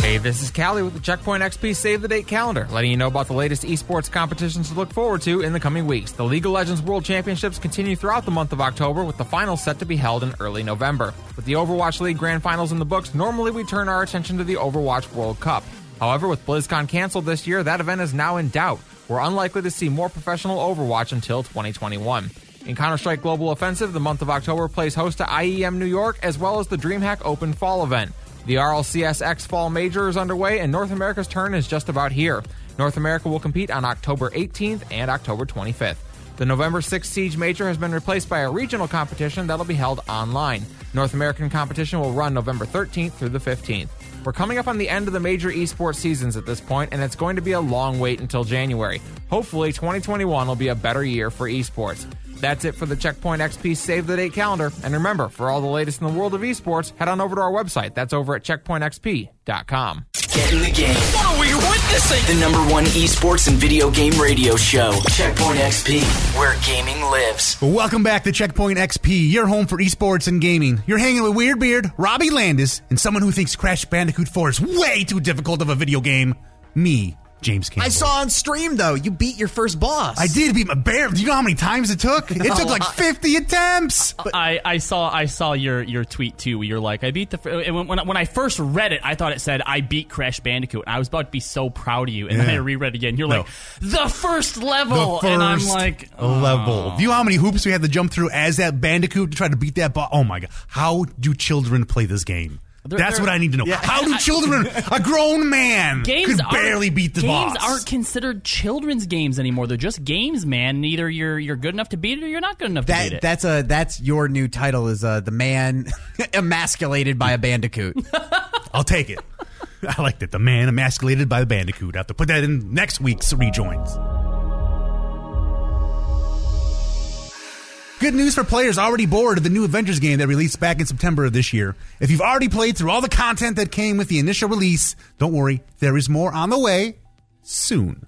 Hey, this is Callie with the Checkpoint XP Save the Date calendar, letting you know about the latest esports competitions to look forward to in the coming weeks. The League of Legends World Championships continue throughout the month of October, with the finals set to be held in early November. With the Overwatch League Grand Finals in the books, normally we turn our attention to the Overwatch World Cup. However, with BlizzCon canceled this year, that event is now in doubt. We're unlikely to see more professional Overwatch until 2021. In Counter-Strike Global Offensive, the month of October plays host to IEM New York, as well as the DreamHack Open Fall event. The RLCSX Fall Major is underway, and North America's turn is just about here. North America will compete on October 18th and October 25th. The November 6th Siege Major has been replaced by a regional competition that'll be held online. North American competition will run November 13th through the 15th. We're coming up on the end of the major esports seasons at this point, and it's going to be a long wait until January. Hopefully, 2021 will be a better year for esports. That's it for the Checkpoint XP Save the Date calendar. And remember, for all the latest in the world of esports, head on over to our website. That's over at checkpointxp.com. Get in the game. What are we witnessing? The #1 esports and video game radio show, Checkpoint XP, where gaming lives. Welcome back to Checkpoint XP, your home for esports and gaming. You're hanging with Weird Beard, Robbie Landis, and someone who thinks Crash Bandicoot 4 is way too difficult of a video game, me. James Campbell. I saw on stream, though, you beat your first boss. I did beat my bear. Do you know how many times it took? It took like 50 attempts. I saw your tweet, too, where you're like, I beat the... When I first read it, I thought it said, I beat Crash Bandicoot. And I was about to be so proud of you. And then I reread it again. You're like, the first level. And I'm like, oh. Do you know how many hoops we had to jump through as that Bandicoot to try to beat that boss? Oh, my God. How do children play this game? That's what I need to know. Yeah. How do children, a grown man, could barely beat the boss? Games aren't considered children's games anymore. They're just games, man. Neither you're good enough to beat it or you're not good enough to beat it. That's your new title is the man emasculated by a bandicoot. I'll take it. I liked it. The man emasculated by the bandicoot. I have to put that in next week's rejoins. Good news for players already bored of the new Avengers game that released back in September of this year. If you've already played through all the content that came with the initial release, don't worry, there is more on the way soon.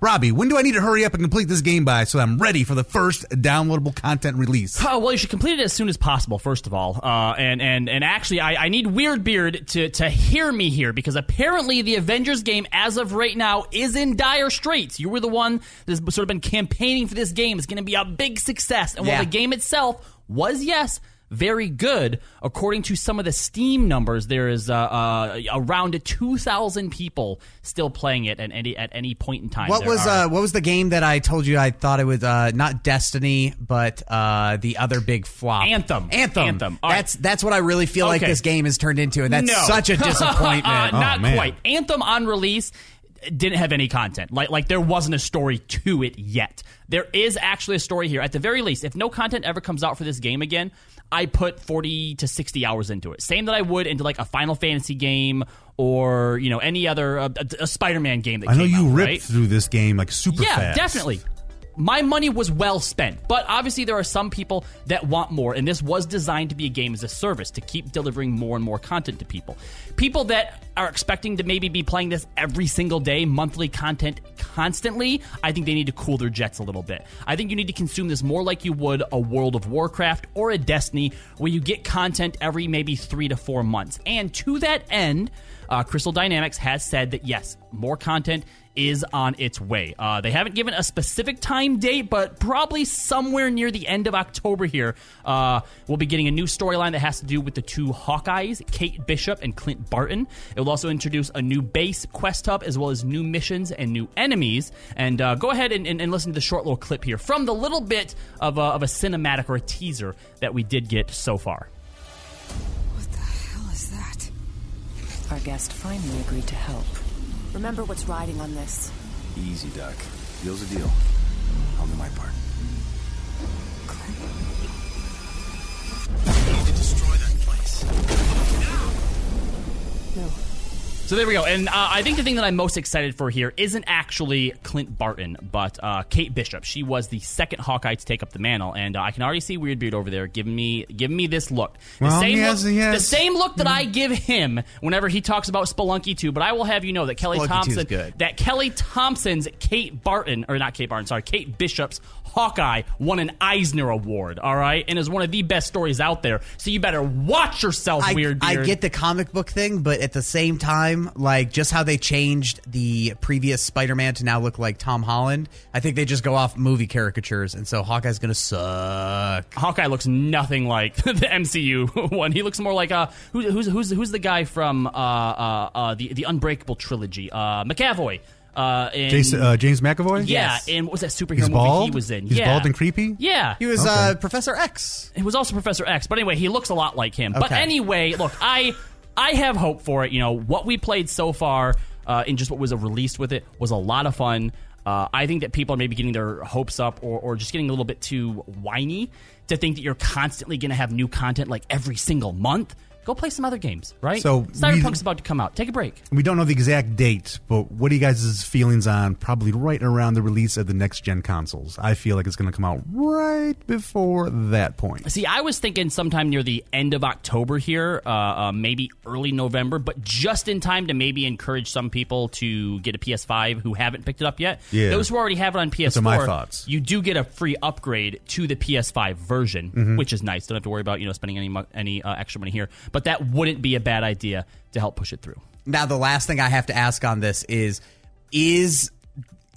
Robbie, when do I need to hurry up and complete this game by so I'm ready for the first downloadable content release? Oh, well, you should complete it as soon as possible, first of all. And actually, I need Weird Beard to hear me here, because apparently the Avengers game, as of right now, is in dire straits. You were the one that's sort of been campaigning for this game. It's going to be a big success. And while the game itself was, very good. According to some of the Steam numbers, there is around 2,000 people still playing it at any point in time. What was the game that I told you I thought it was not Destiny, but the other big flop? Anthem. That's what I really feel like this game has turned into, and that's such a disappointment. Not quite. Anthem on release didn't have any content. Like there wasn't a story to it yet. There is actually a story here. At the very least, if no content ever comes out for this game again, I put 40 to 60 hours into it. Same that I would into like a Final Fantasy game or, you know, any other a Spider-Man game that came out. I know you ripped through this game like super fast. Yeah, definitely. My money was well spent, but obviously there are some people that want more, and this was designed to be a game as a service to keep delivering more and more content to people. People that are expecting to maybe be playing this every single day, monthly content constantly, I think they need to cool their jets a little bit. I think you need to consume this more like you would a World of Warcraft or a Destiny, where you get content every maybe 3 to 4 months. And to that end, Crystal Dynamics has said that, yes, more content is on its way. They haven't given a specific time date, but probably somewhere near the end of October here, we'll be getting a new storyline that has to do with the two Hawkeyes, Kate Bishop and Clint Barton. It will also introduce a new base quest hub, as well as new missions and new enemies. And go ahead and listen to the short little clip here from the little bit of a cinematic or a teaser that we did get so far. What the hell is that? Our guest finally agreed to help. Remember what's riding on this. Easy, Doc. Deal's a deal. I'll do my part. Clint. We need to destroy that place. Now! No. So there we go. And I think the thing that I'm most excited for here isn't actually Clint Barton, but Kate Bishop. She was the second Hawkeye to take up the mantle, and I can already see Weird Beard over there giving me this look. The same look that I give him whenever he talks about Spelunky 2, but I will have you know that Kelly Thompson's Kate Bishop's Hawkeye won an Eisner Award, all right, and is one of the best stories out there. So you better watch yourself, Weird Beard. I get the comic book thing, but at the same time, like just how they changed the previous Spider-Man to now look like Tom Holland, I think they just go off movie caricatures, and so Hawkeye's gonna suck. Hawkeye looks nothing like the MCU one. He looks more like who's the guy from the Unbreakable trilogy? McAvoy. James McAvoy? Yeah, yes. And what was that superhero movie he was in? He's bald and creepy? Yeah. He was Professor X. He was also Professor X, but anyway, he looks a lot like him. Okay. But anyway, look, I have hope for it. You know, what we played so far and just what was released with it was a lot of fun. I think that people are maybe getting their hopes up or just getting a little bit too whiny to think that you're constantly going to have new content like every single month. Go play some other games, right? So Cyberpunk's about to come out. Take a break. We don't know the exact date, but what are you guys' feelings on probably right around the release of the next-gen consoles? I feel like it's going to come out right before that point. See, I was thinking sometime near the end of October here, maybe early November, but just in time to maybe encourage some people to get a PS5 who haven't picked it up yet. Yeah. Those who already have it on PS4, those are my thoughts. You do get a free upgrade to the PS5 version, which is nice. Don't have to worry about, you know, spending any extra money here. But that wouldn't be a bad idea to help push it through. Now, the last thing I have to ask on this is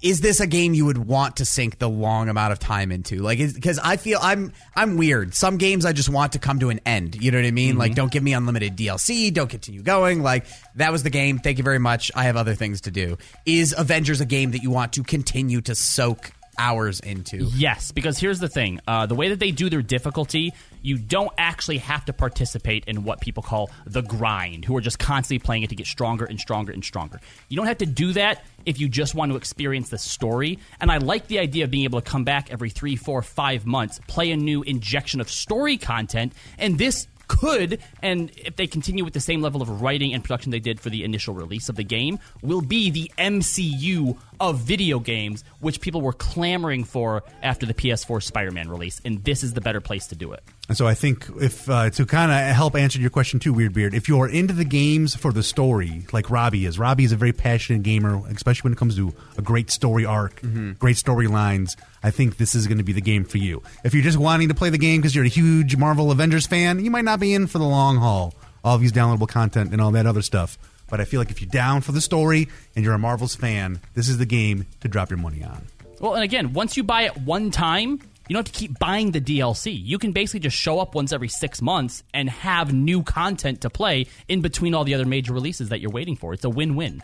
this a game you would want to sink the long amount of time into? Like, because I feel I'm weird. Some games I just want to come to an end. You know what I mean? Mm-hmm. Like, don't give me unlimited DLC. Don't continue going. Like, that was the game. Thank you very much. I have other things to do. Is Avengers a game that you want to continue to soak hours into? Yes, because here's the thing. The way that they do their difficulty, you don't actually have to participate in what people call the grind, who are just constantly playing it to get stronger and stronger and stronger. You don't have to do that if you just want to experience the story. And I like the idea of being able to come back every 3, 4, 5 months, play a new injection of story content, and this could, and if they continue with the same level of writing and production they did for the initial release of the game, will be the MCU of video games, which people were clamoring for after the PS4 Spider-Man release, and this is the better place to do it. And so I think if to kind of help answer your question too, Weird Beard, if you're into the games for the story, like Robbie is a very passionate gamer, especially when it comes to a great story arc, great storylines, I think this is going to be the game for you. If you're just wanting to play the game because you're a huge Marvel Avengers fan, you might not be in for the long haul, all these downloadable content and all that other stuff. But I feel like if you're down for the story and you're a Marvel's fan, this is the game to drop your money on. Well, and again, once you buy it one time, you don't have to keep buying the DLC. You can basically just show up once every 6 months and have new content to play in between all the other major releases that you're waiting for. It's a win-win.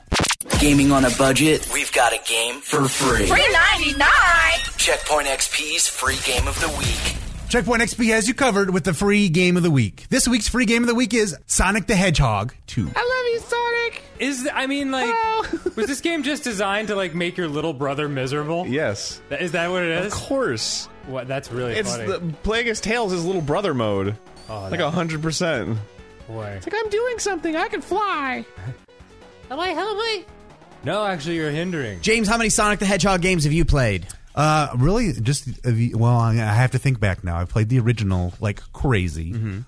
Gaming on a budget, we've got a game for free. $3.99! Checkpoint XP's free game of the week. Checkpoint XP has you covered with the free game of the week. This week's free game of the week is Sonic the Hedgehog 2. I love you, Sonic! Was this game just designed to, like, make your little brother miserable? Yes. Is that what it is? Of course. What? That's really funny. Playing as Tails is little brother mode. Oh, like 100%. Boy. It's like, I'm doing something. I can fly. Am I helping? No, actually, you're hindering. James, how many Sonic the Hedgehog games have you played? Really, just... Well, I have to think back now. I played the original like crazy.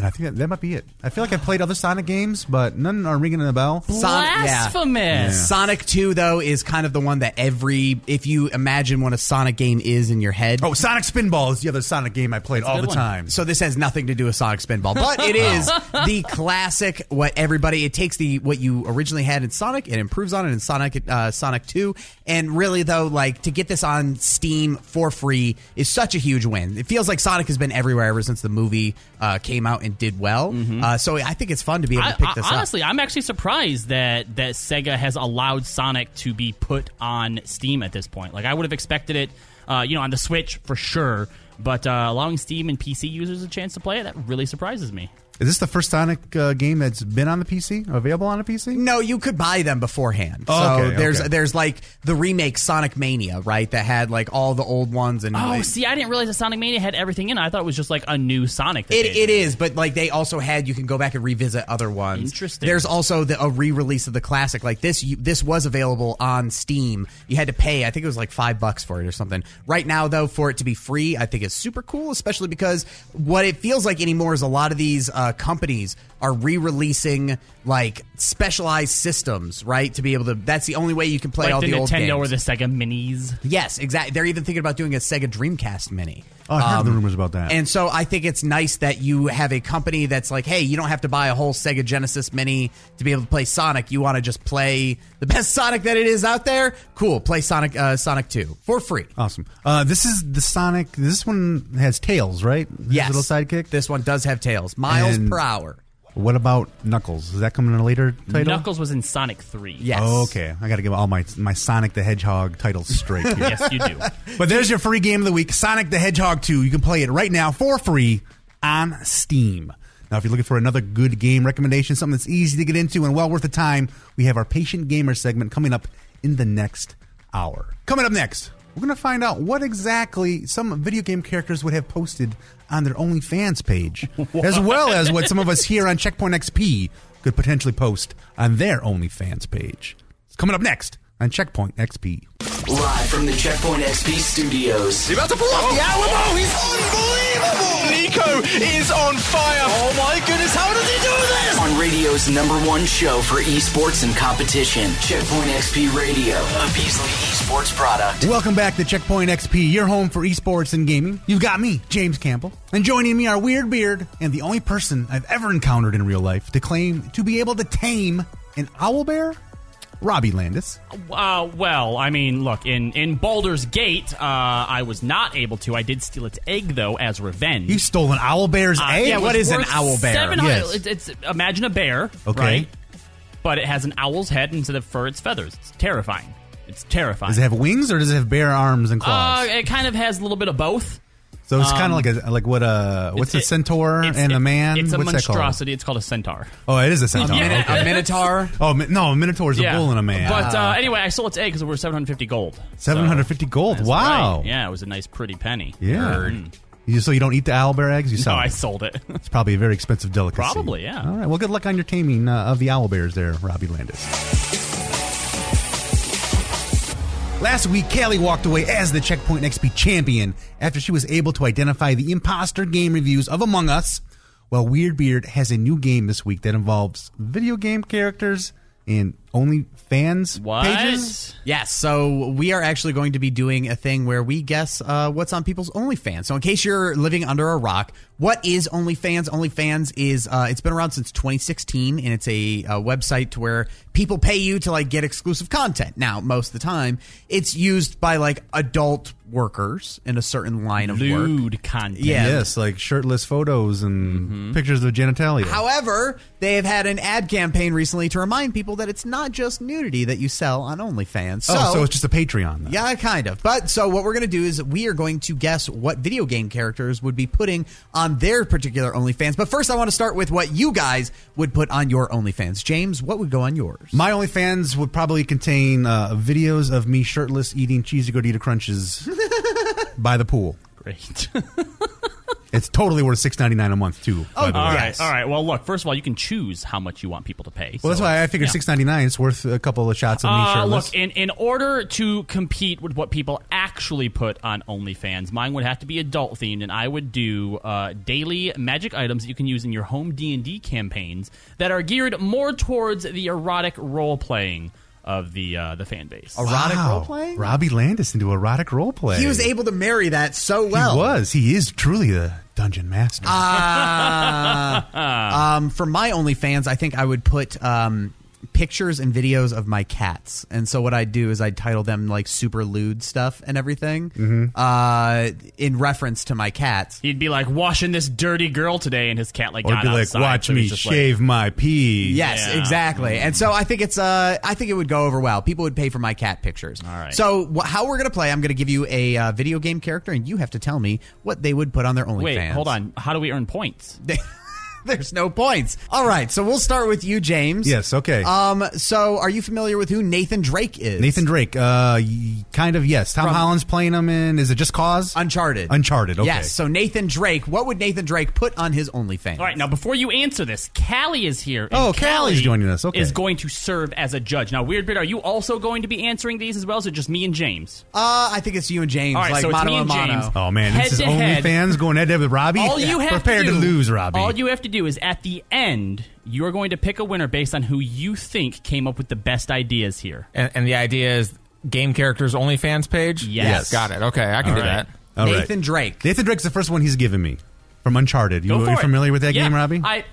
And I think that might be it. I feel like I played other Sonic games, but none are ringing a bell. Blasphemous! Yeah. Sonic 2, though, is kind of the one that if you imagine what a Sonic game is in your head. Oh, Sonic Spinball is the other Sonic game I played all the time. So this has nothing to do with Sonic Spinball, but it is the classic, it takes what you originally had in Sonic, it improves on it in Sonic 2, and really, though, like, to get this on Steam for free is such a huge win. It feels like Sonic has been everywhere ever since the movie came out and did well. So I think it's fun to be able to pick this up. Honestly, I'm actually surprised that Sega has allowed Sonic to be put on Steam at this point. Like, I would have expected it, on the Switch for sure, but allowing Steam and PC users a chance to play it, that really surprises me. Is this the first Sonic game that's been on the PC, available on a PC? No, you could buy them beforehand. Oh, okay, there's like the remake Sonic Mania, right? That had like all the old ones and I didn't realize that Sonic Mania had everything in it. I thought it was just like a new Sonic. It is, but like they also had, you can go back and revisit other ones. Interesting. There's also a re-release of the classic. Like this was available on Steam. You had to pay, I think it was like $5 for it or something. Right now, though, for it to be free, I think it's super cool, especially because what it feels like anymore is a lot of these companies are re-releasing like specialized systems, right? To be able to, that's the only way you can play like all the old games. Nintendo or the Sega Minis. Yes, exactly. They're even thinking about doing a Sega Dreamcast Mini. Oh, I heard the rumors about that. And so I think it's nice that you have a company that's like, hey, you don't have to buy a whole Sega Genesis Mini to be able to play Sonic. You want to just play the best Sonic that it is out there? Cool. Play Sonic 2 for free. Awesome. This is the Sonic. This one has Tails, right? Yes. His little sidekick? This one does have Tails. Miles per hour. What about Knuckles? Is that coming in a later title? Knuckles was in Sonic 3. Yes. Oh, okay. I got to give all my Sonic the Hedgehog titles straight here. Yes, you do. But there's your free game of the week, Sonic the Hedgehog 2. You can play it right now for free on Steam. Now, if you're looking for another good game recommendation, something that's easy to get into and well worth the time, we have our Patient Gamer segment coming up in the next hour. Coming up next, We're going to find out what exactly some video game characters would have posted on their OnlyFans page, as well as what some of us here on Checkpoint XP could potentially post on their OnlyFans page. It's coming up next on Checkpoint XP. Live from the Checkpoint XP studios. He's about to pull off the Alamo! He's unbelievable! Nico is on fire! Oh my goodness, how does he do this? On radio's #1 show for esports and competition, Checkpoint XP Radio, a Beasley eSports product. Welcome back to Checkpoint XP, your home for esports and gaming. You've got me, James Campbell. And joining me are Weird Beard, and the only person I've ever encountered in real life to claim to be able to tame an owlbear, Robbie Landis. Well, I mean, look, in Baldur's Gate, I was not able to. I did steal its egg, though, as revenge. You stole an owlbear's egg? Yeah, what is an owlbear? Yes. It's imagine a bear, okay, right? But it has an owl's head instead of fur, its feathers. It's terrifying. It's terrifying. Does it have wings, or does it have bear arms and claws? It kind of has a little bit of both. So it's kind of like what's a centaur and a man? It's a monstrosity. It's called a centaur. Oh, it is a centaur. A minotaur? Oh, no, a minotaur is a bull and a man. But anyway, I sold its egg because it was 750 gold. 750 gold? Wow. Right. Yeah, it was a nice pretty penny. Yeah. So you don't eat the owlbear eggs? You sell it? No, I sold it. It's probably a very expensive delicacy. Probably, yeah. All right. Well, good luck on your taming of the owlbears there, Robbie Landis. Last week, Callie walked away as the Checkpoint XP champion after she was able to identify the imposter game reviews of Among Us, while Weird Beard has a new game this week that involves video game characters and OnlyFans pages. Yes, so we are actually going to be doing a thing where we guess what's on people's OnlyFans. So in case you're living under a rock, what is OnlyFans? OnlyFans is it's been around since 2016, and it's a website to where people pay you to like get exclusive content. Now, most of the time, it's used by like adult workers in a certain line of work. Lewd content. Yeah. Yes, like shirtless photos and pictures of genitalia. However, they have had an ad campaign recently to remind people that it's not just nudity that you sell on OnlyFans. So it's just a Patreon, though. Yeah, kind of. But so what we're going to do is we are going to guess what video game characters would be putting on their particular OnlyFans. But first, I want to start with what you guys would put on your OnlyFans. James, what would go on yours? My OnlyFans would probably contain videos of me shirtless eating Cheesy Gordita Crunches by the pool. Great. It's totally worth $6.99 a month, too. Oh, all right. Well, look, first of all, you can choose how much you want people to pay. Well, that's why I figured $6.99 is worth a couple of shots of me shirtless. Look, in order to compete with what people actually put on OnlyFans, mine would have to be adult-themed, and I would do daily magic items that you can use in your home D&D campaigns that are geared more towards the erotic role-playing of the fan base. Erotic role-play? Robbie Landis into erotic role-play. He was able to marry that so well. He was. He is truly the dungeon master. For my OnlyFans, I think I would put pictures and videos of my cats. And so what I'd do is I'd title them like super lewd stuff and everything in reference to my cats. He'd be like washing this dirty girl today and his cat like got outside. Or be like, watch me shave my pee. Yes, exactly. And so I think it's I think it would go over well. People would pay for my cat pictures. All right. So how we're going to play, I'm going to give you a video game character and you have to tell me what they would put on their OnlyFans. Wait, hold on. How do we earn points? There's no points. All right, so we'll start with you, James. Yes, okay. So are you familiar with who Nathan Drake is? Nathan Drake, kind of, yes. Tom Holland's playing him in, is it Just Cause? Uncharted, okay. Yes, so Nathan Drake, what would Nathan Drake put on his OnlyFans? All right, now before you answer this, Callie is here. Oh, Callie's joining us, okay. Is going to serve as a judge. Now, Weird Bit, are you also going to be answering these as well, or is it just me and James? I think it's you and James. All right, like, so it's me and James. Oh, man, this is OnlyFans going head-to-head with Robbie? All you have Prepare to lose, Robbie. All you have to do is at the end you are going to pick a winner based on who you think came up with the best ideas here, and the idea is game characters OnlyFans page. Yes, got it. Okay, I can do that. All Nathan Drake. Nathan Drake's the first one he's given me from Uncharted. Are you familiar with that game, Robbie? I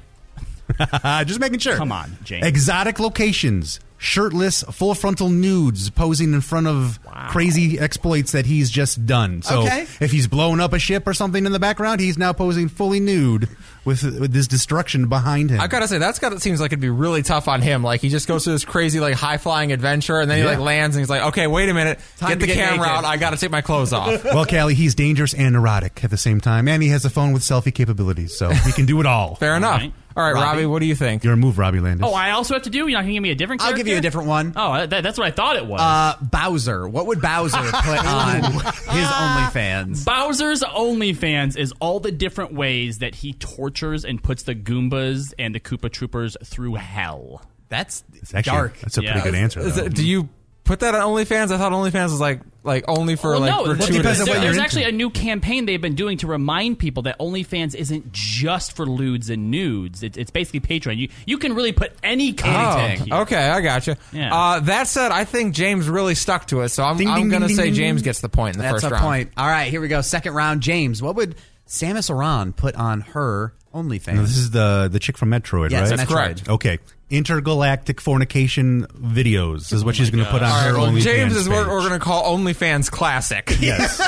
just making sure. Come on, James. Exotic locations, shirtless, full frontal nudes, posing in front of crazy exploits that he's just done. So if he's blowing up a ship or something in the background, he's now posing fully nude with this destruction behind him. I gotta say that seems like it'd be really tough on him. Like he just goes through this crazy like high flying adventure, and then he like lands and he's like, okay, wait a minute, get the camera naked out. I gotta take my clothes off. Well, Callie, he's dangerous and erotic at the same time, and he has a phone with selfie capabilities, so he can do it all. Fair enough. Right. All right, Robbie, what do you think? Your move, Robbie Landis. Oh, I also have to do? You're not going to give me a different character? I'll give you a different one. Oh, that's what I thought it was. Bowser. What would Bowser put on his OnlyFans? Bowser's OnlyFans is all the different ways that he tortures and puts the Goombas and the Koopa Troopers through hell. That's actually dark. That's a pretty good answer, though. Do you put that on OnlyFans? I thought OnlyFans was like only for gratuitous. There's actually a new campaign they've been doing to remind people that OnlyFans isn't just for lewds and nudes. It's basically Patreon. You can really put any content. Oh, okay, I gotcha. Yeah. That said, I think James really stuck to it, so I'm going to say James gets the point in the first round. That's a point. All right, here we go. Second round, James. What would Samus Aran put on her OnlyFans? No, this is the chick from Metroid, right? Yes, that's correct. Okay. Intergalactic fornication videos is what she's going to put on her OnlyFans. James is what we're going to call OnlyFans Classic. Yes.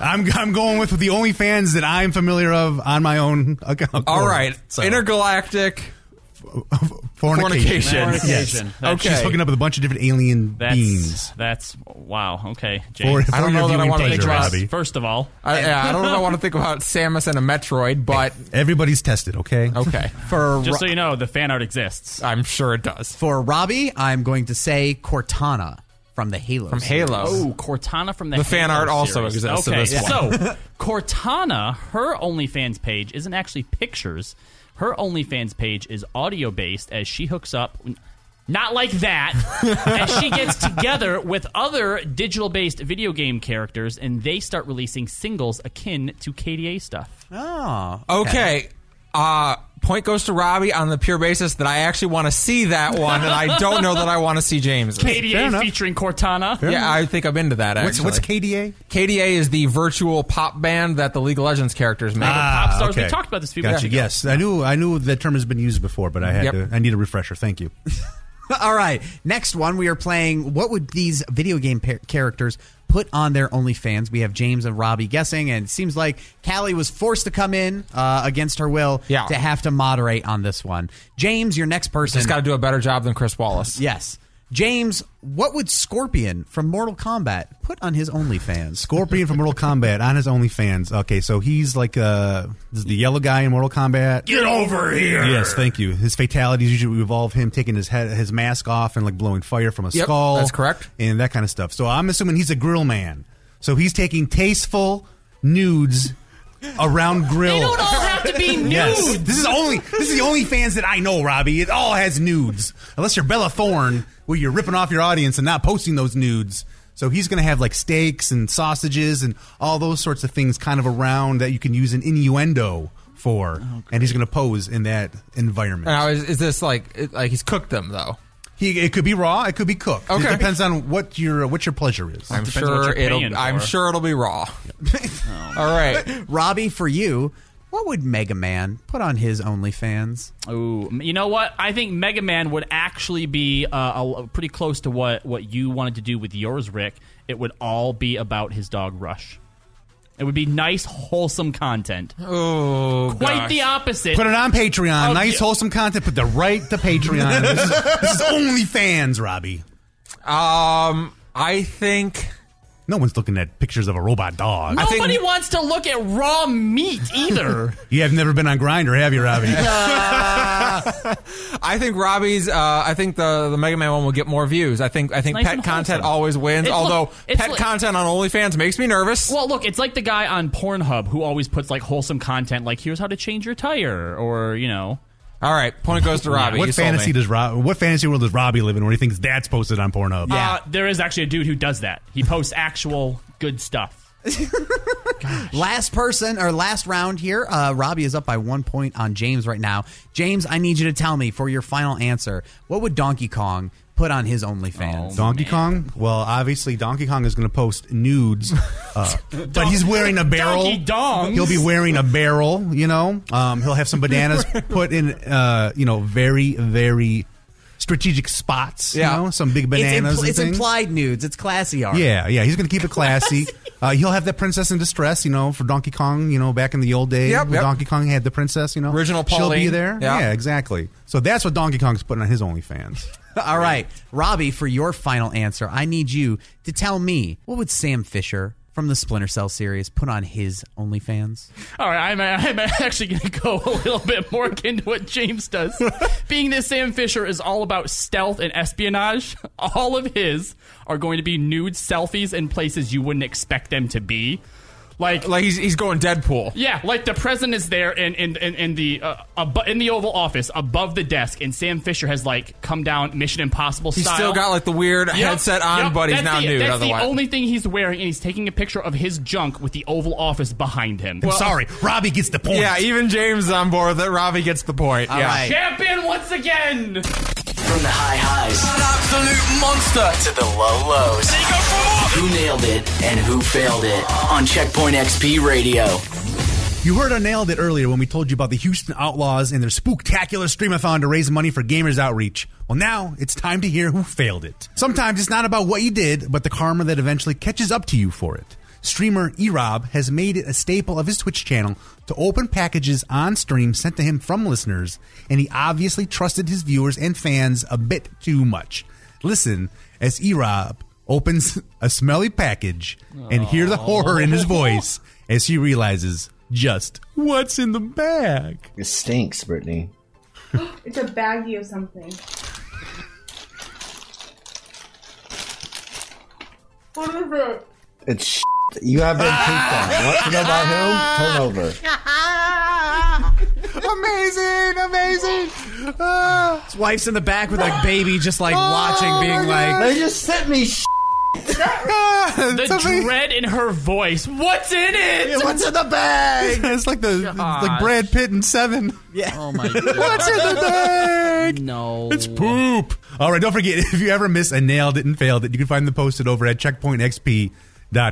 I'm going with the OnlyFans that I'm familiar of on my own account. All right. So. Intergalactic fornication. Yes. Okay. She's hooking up with a bunch of different alien beings. That's wow. Okay, James. I don't know that I want to address. First of all, I don't know if I want to think about Samus and a Metroid, but everybody's tested. Okay. Just so you know, the fan art exists. I'm sure it does. For Robbie, I'm going to say Cortana from the Halo. From Halo. Oh, Cortana from the Halo. The fan art also exists. Okay, so Cortana, her OnlyFans page isn't actually pictures. Her OnlyFans page is audio-based as she hooks up, not like that, as she gets together with other digital-based video game characters, and they start releasing singles akin to KDA stuff. Oh. Okay. Point goes to Robbie on the pure basis that I actually want to see that one, and I don't know that I want to see James. KDA featuring Cortana. Fair enough. I think I'm into that, actually. What's KDA? KDA is the virtual pop band that the League of Legends characters make. Pop stars. Okay. We talked about this a few minutes ago. Yes, I knew that term has been used before, but I had I need a refresher. Thank you. All right, next one we are playing. What would these video game characters put on their OnlyFans? We have James and Robbie guessing, and it seems like Callie was forced to come in against her will to have to moderate on this one. James, your next person. He's got to do a better job than Chris Wallace. Yes. James, what would Scorpion from Mortal Kombat put on his OnlyFans? Scorpion from Mortal Kombat on his OnlyFans. Okay, so he's like the yellow guy in Mortal Kombat. Get over here! Yes, thank you. His fatalities usually involve him taking his mask off and like blowing fire from a skull. That's correct. And that kind of stuff. So I'm assuming he's a grill man. So he's taking tasteful nudes around grills. They don't all have to be nudes. Yes. This is the OnlyFans that I know, Robbie. It all has nudes. Unless you're Bella Thorne, where you're ripping off your audience and not posting those nudes. So he's going to have like steaks and sausages and all those sorts of things kind of around that you can use an innuendo for. Oh, and he's going to pose in that environment. Now, is this like he's cooked them, though? It could be raw. It could be cooked. Okay. It depends on what your pleasure is. I'm sure it'll be raw. Yep. All right, Robbie, for you, what would Mega Man put on his OnlyFans? Oh, you know what? I think Mega Man would actually be pretty close to what you wanted to do with yours, Rick. It would all be about his dog Rush. It would be nice, wholesome content. Oh, quite the opposite. Put it on Patreon. Oh, nice, wholesome content. Put the right to Patreon. This is OnlyFans, Robbie. I think no one's looking at pictures of a robot dog. Nobody wants to look at raw meat either. You have never been on Grindr, have you, Robbie? I think Robbie's. I think the Mega Man one will get more views. I think nice pet content always wins. Although content on OnlyFans makes me nervous. Well, look, it's like the guy on Pornhub who always puts like wholesome content, like here's how to change your tire, or you know. All right, point goes to Robbie. What fantasy world does Robbie live in where he thinks that's posted on Pornhub? Yeah. There is actually a dude who does that. He posts actual good stuff. Last round here. Robbie is up by 1 point on James right now. James, I need you to tell me for your final answer, what would Donkey Kong put on his OnlyFans? Donkey Kong? Well, obviously Donkey Kong is going to post nudes, but he's wearing a barrel. He'll be wearing a barrel, you know. He'll have some bananas put in, very, very strategic spots, you know, some big bananas and things. It's implied nudes. It's classy art. Yeah, he's going to keep it classy. He'll have that princess in distress, for Donkey Kong, back in the old days when Donkey Kong had the princess, Original Pauline. She'll be there. Yeah, exactly. So that's what Donkey Kong's putting on his OnlyFans. All right, Robbie, for your final answer, I need you to tell me, what would Sam Fisher from the Splinter Cell series, put on his OnlyFans. All right, I'm actually going to go a little bit more akin to what James does. Being that Sam Fisher is all about stealth and espionage, all of his are going to be nude selfies in places you wouldn't expect them to be. Like he's going Deadpool. Yeah, like the president is there in the Oval Office above the desk, and Sam Fisher has like come down Mission Impossible style. He's still got like the weird headset on, but he's now nude. That's otherwise. The only thing he's wearing, and he's taking a picture of his junk with the Oval Office behind him. Well, I'm sorry, Robbie gets the point. Yeah, even James is on board that Robbie gets the point. Yeah. Right. Champion once again. From the high highs, an absolute monster, to the low lows. Who nailed it and who failed it on Checkpoint XP Radio. You heard I nailed it earlier when we told you about the Houston Outlaws and their spooktacular streamathon to raise money for gamers outreach. Well, now it's time to hear who failed it. Sometimes it's not about what you did, but the karma that eventually catches up to you for it. Streamer E-Rob has made it a staple of his Twitch channel to open packages on stream sent to him from listeners, and he obviously trusted his viewers and fans a bit too much. Listen as E-Rob opens a smelly package and hear the horror in his voice as he realizes just what's in the bag. It stinks, Brittany. It's a baggie of something. What is it? It's shit. You have been picked on. Want to know about who? Turn over. Amazing. His wife's in the back with like baby just like watching, being like, they just sent me shit. The dread in her voice. What's in it? Yeah, what's in the bag? It's like like Brad Pitt in Seven. Yeah. Oh my God. What's in the bag? No. It's poop. All right, don't forget, if you ever miss a nailed it and failed it, you can find them posted over at Checkpoint XP.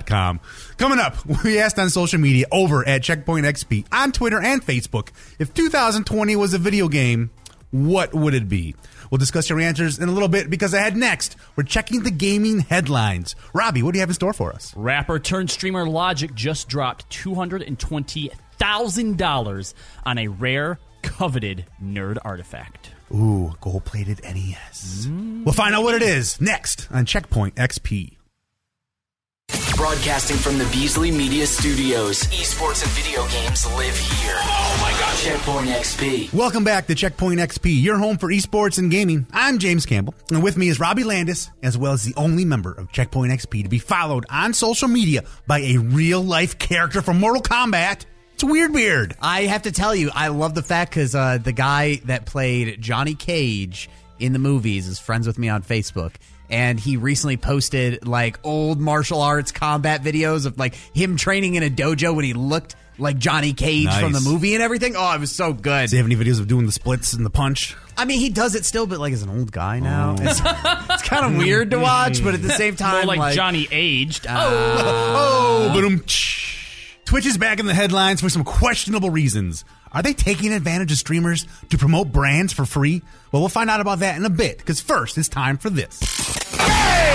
.com. Coming up, we asked on social media over at Checkpoint XP on Twitter and Facebook, if 2020 was a video game, what would it be? We'll discuss your answers in a little bit because ahead next, we're checking the gaming headlines. Robbie, what do you have in store for us? Rapper turned streamer Logic just dropped $220,000 on a rare, coveted nerd artifact. Ooh, gold-plated NES. We'll find out what it is next on Checkpoint XP. Broadcasting from the Beasley Media Studios, esports and video games live here. Oh my gosh! Checkpoint XP. Welcome back to Checkpoint XP, your home for esports and gaming. I'm James Campbell, and with me is Robbie Landis, as well as the only member of Checkpoint XP to be followed on social media by a real-life character from Mortal Kombat. It's Weird Beard. I have to tell you, I love the fact because the guy that played Johnny Cage in the movies is friends with me on Facebook. And he recently posted, like, old martial arts combat videos of, like, him training in a dojo when he looked like Johnny Cage from the movie and everything. Oh, it was so good. Do you have any videos of doing the splits and the punch? I mean, he does it still, but, like, as an old guy now. It's kind of weird to watch, but at the same time, more like Johnny aged. Twitch is back in the headlines for some questionable reasons. Are they taking advantage of streamers to promote brands for free? Well, we'll find out about that in a bit, because first, it's time for this. Hey!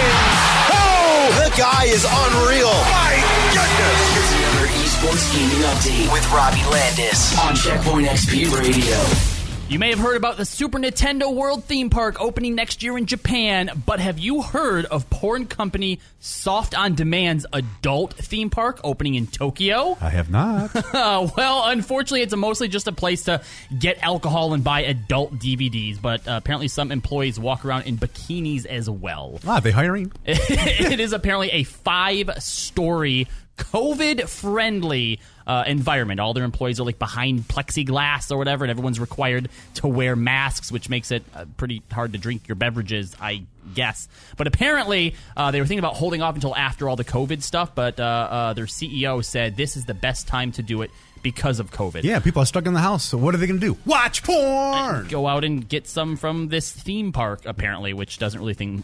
Oh! That guy is unreal. My goodness! Here's another esports gaming update with Robbie Landis on Checkpoint XP Radio. You may have heard about the Super Nintendo World theme park opening next year in Japan, but have you heard of porn company Soft On Demand's adult theme park opening in Tokyo? I have not. Well, unfortunately, it's mostly just a place to get alcohol and buy adult DVDs, but apparently some employees walk around in bikinis as well. Ah, are they hiring? It is apparently a 5-story COVID-friendly environment. All their employees are like behind plexiglass or whatever, and everyone's required to wear masks, which makes it pretty hard to drink your beverages, I guess. But apparently, they were thinking about holding off until after all the COVID stuff, but their CEO said this is the best time to do it because of COVID. Yeah, people are stuck in the house, so what are they going to do? Watch porn! And go out and get some from this theme park, apparently, which doesn't really think...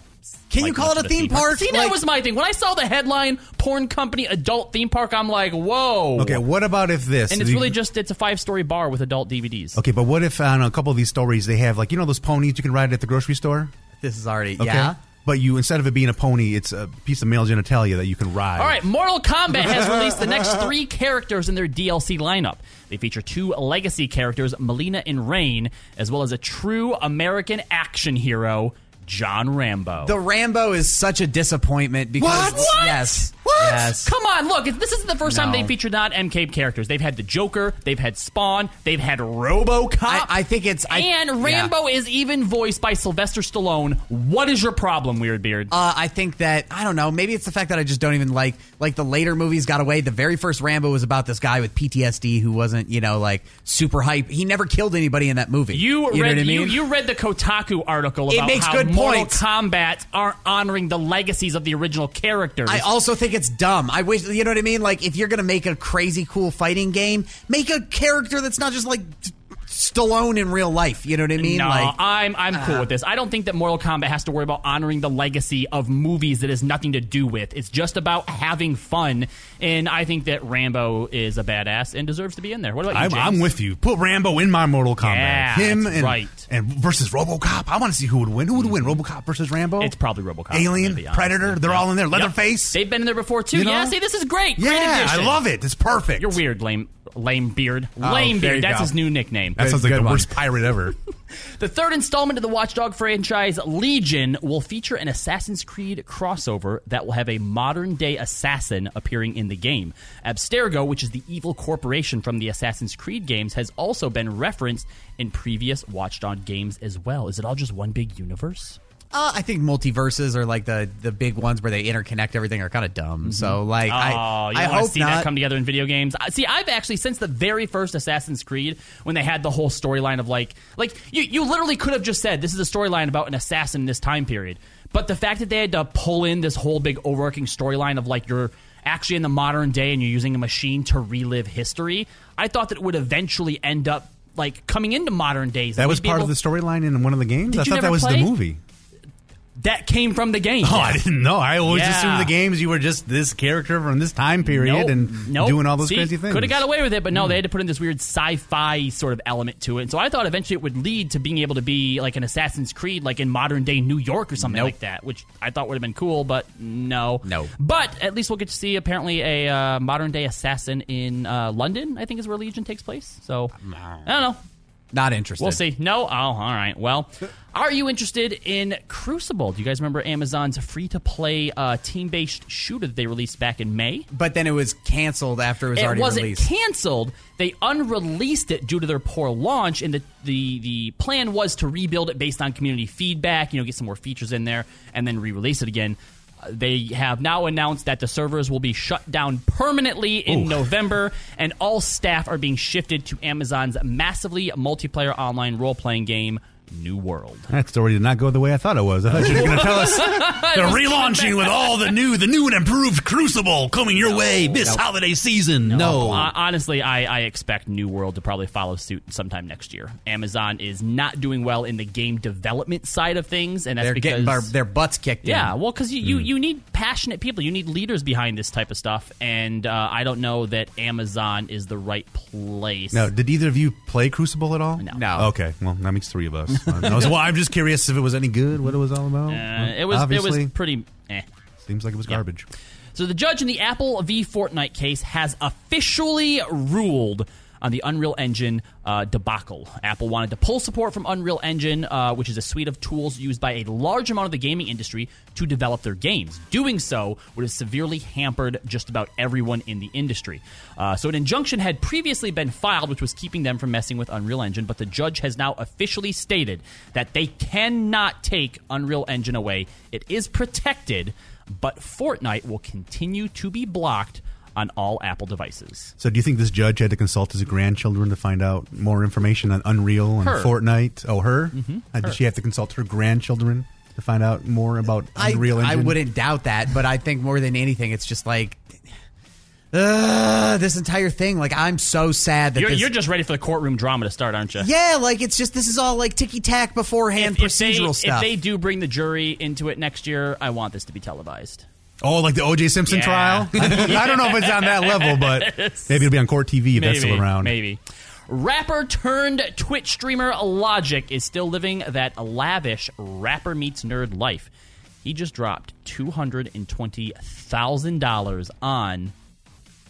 Can you call it a theme park? See, that was my thing. When I saw the headline, porn company, adult theme park, I'm like, whoa. Okay, what about if this? And it's really just, it's a 5-story bar with adult DVDs. Okay, but what if on a couple of these stories, they have, like, you know those ponies you can ride at the grocery store? This is already, okay. Yeah. But you, instead of it being a pony, it's a piece of male genitalia that you can ride. All right, Mortal Kombat has released the next 3 characters in their DLC lineup. They feature 2 legacy characters, Melina and Rain, as well as a true American action hero, John Rambo. The Rambo is such a disappointment because... What? Yes. What? What? Yes. Come on, look. This isn't the first time they featured not MK characters. They've had the Joker. They've had Spawn. They've had Robocop. I think it's... And Rambo is even voiced by Sylvester Stallone. What is your problem, Weird Beard? I think that... I don't know. Maybe it's the fact that I just don't even like... Like, the later movies got away. The very first Rambo was about this guy with PTSD who wasn't, you know, like, super hype. He never killed anybody in that movie. You read the Kotaku article about how Mortal Kombat aren't honoring the legacies of the original characters. I also think it's dumb. I wish, you know what I mean? Like, if you're going to make a crazy cool fighting game, make a character that's not just like... Stallone in real life, you know what I mean? No, like, I'm cool with this. I don't think that Mortal Kombat has to worry about honoring the legacy of movies that has nothing to do with. It's just about having fun, and I think that Rambo is a badass and deserves to be in there. What about you, James? I'm with you. Put Rambo in my Mortal Kombat. Yeah, and versus Robocop. I want to see who would win. Who would win? Robocop versus Rambo? It's probably Robocop. Alien, Predator, they're all in there. Leatherface. They've been in there before too. You know? Yeah, see, this is great. Yeah, great, I love it. It's perfect. You're weird, Lame Beard. Lame Beard. That's his new nickname. That sounds like the worst pirate ever. The third installment of the Watch Dogs franchise, Legion, will feature an Assassin's Creed crossover that will have a modern-day assassin appearing in the game. Abstergo, which is the evil corporation from the Assassin's Creed games, has also been referenced in previous Watch Dogs games as well. Is it all just one big universe? I think multiverses are like the big ones where they interconnect everything are kind of dumb. Mm-hmm. So like, I hope see that come together in video games. See, I've actually since the very first Assassin's Creed when they had the whole storyline of like you literally could have just said this is a storyline about an assassin in this time period, but the fact that they had to pull in this whole big overarching storyline of like you're actually in the modern day and you're using a machine to relive history, I thought that it would eventually end up like coming into modern days. That was part of the storyline in one of the games. I thought that was the movie. That came from the game. Oh, I didn't know. I always assumed the games you were just this character from this time period and doing all those crazy things. Could have got away with it, but no, they had to put in this weird sci-fi sort of element to it. And so I thought eventually it would lead to being able to be like an Assassin's Creed, like in modern day New York or something like that, which I thought would have been cool, but no. But at least we'll get to see apparently a modern day assassin in London, I think is where Legion takes place. So I don't know. Not interested. We'll see. No? Oh, all right. Well, are you interested in Crucible? Do you guys remember Amazon's free-to-play team-based shooter that they released back in May? But then it was canceled after it was already released. It wasn't canceled. They unreleased it due to their poor launch, and the plan was to rebuild it based on community feedback, get some more features in there, and then re-release it again. They have now announced that the servers will be shut down permanently in November, and all staff are being shifted to Amazon's massively multiplayer online role-playing game, New World. That story did not go the way I thought it was. I thought you were going to tell us they're relaunching with all the new and improved Crucible coming your way this holiday season. No. Honestly, I expect New World to probably follow suit sometime next year. Amazon is not doing well in the game development side of things, and that's they're because... They're getting their butts kicked in. Yeah, well, because you need passionate people. You need leaders behind this type of stuff, and I don't know that Amazon is the right place. No, did either of you play Crucible at all? No. Okay, well, that makes three of us. Well, I'm just curious if it was any good, what it was all about. It was pretty seems like it was garbage. So the judge in the Apple v. Fortnite case has officially ruled on the Unreal Engine debacle. Apple wanted to pull support from Unreal Engine, which is a suite of tools used by a large amount of the gaming industry to develop their games. Doing so would have severely hampered just about everyone in the industry. So an injunction had previously been filed, which was keeping them from messing with Unreal Engine, but the judge has now officially stated that they cannot take Unreal Engine away. It is protected, but Fortnite will continue to be blocked on all Apple devices. So do you think this judge had to consult his grandchildren to find out more information on Unreal and Fortnite? Oh, her? Mm-hmm. Did she have to consult her grandchildren to find out more about Unreal Engine? I wouldn't doubt that, but I think more than anything, it's just like... this entire thing, I'm so sad that you're just ready for the courtroom drama to start, aren't you? Yeah, it's just this is all ticky-tack beforehand procedural stuff. If they do bring the jury into it next year, I want this to be televised. Oh, like the O.J. Simpson trial? I don't know if it's on that level, but maybe it'll be on Court TV if that's still around. Maybe. Rapper turned Twitch streamer Logic is still living that lavish rapper meets nerd life. He just dropped $220,000 on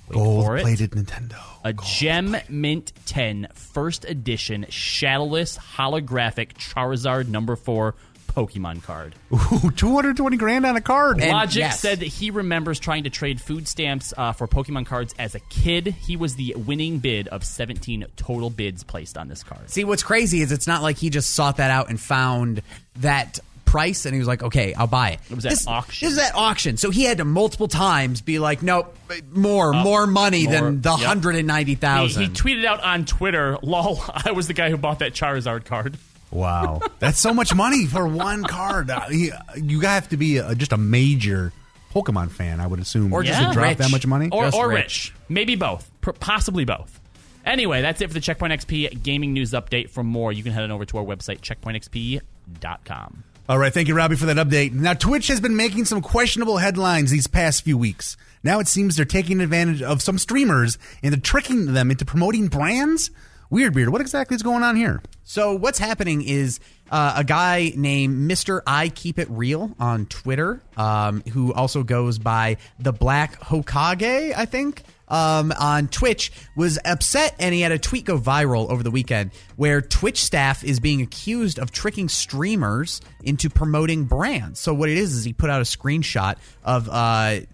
gold-plated Nintendo. A Gem Mint 10 First Edition Shadowless Holographic Charizard number 4 Pokemon card. Ooh, $220 grand on a card. And Logic said that he remembers trying to trade food stamps for Pokemon cards as a kid. He was the winning bid of 17 total bids placed on this card. See, what's crazy is it's not like he just sought that out and found that price and he was like, okay, I'll buy it. It was at auction. This is at auction. So he had to multiple times be like, nope, more money than the 190,000. He tweeted out on Twitter, lol, I was the guy who bought that Charizard card. Wow. That's so much money for one card. You have to be just a major Pokemon fan, I would assume, or just to drop that much money. Or rich. Maybe both. Possibly both. Anyway, that's it for the Checkpoint XP gaming news update. For more, you can head on over to our website, checkpointxp.com. All right, thank you, Robbie, for that update. Now, Twitch has been making some questionable headlines these past few weeks. Now it seems they're taking advantage of some streamers and they're tricking them into promoting brands. Weird Beard, what exactly is going on here? So what's happening is a guy named Mr. I Keep It Real on Twitter, who also goes by the Black Hokage, I think, on Twitch, was upset, and he had a tweet go viral over the weekend where Twitch staff is being accused of tricking streamers into promoting brands. So what it is he put out a screenshot of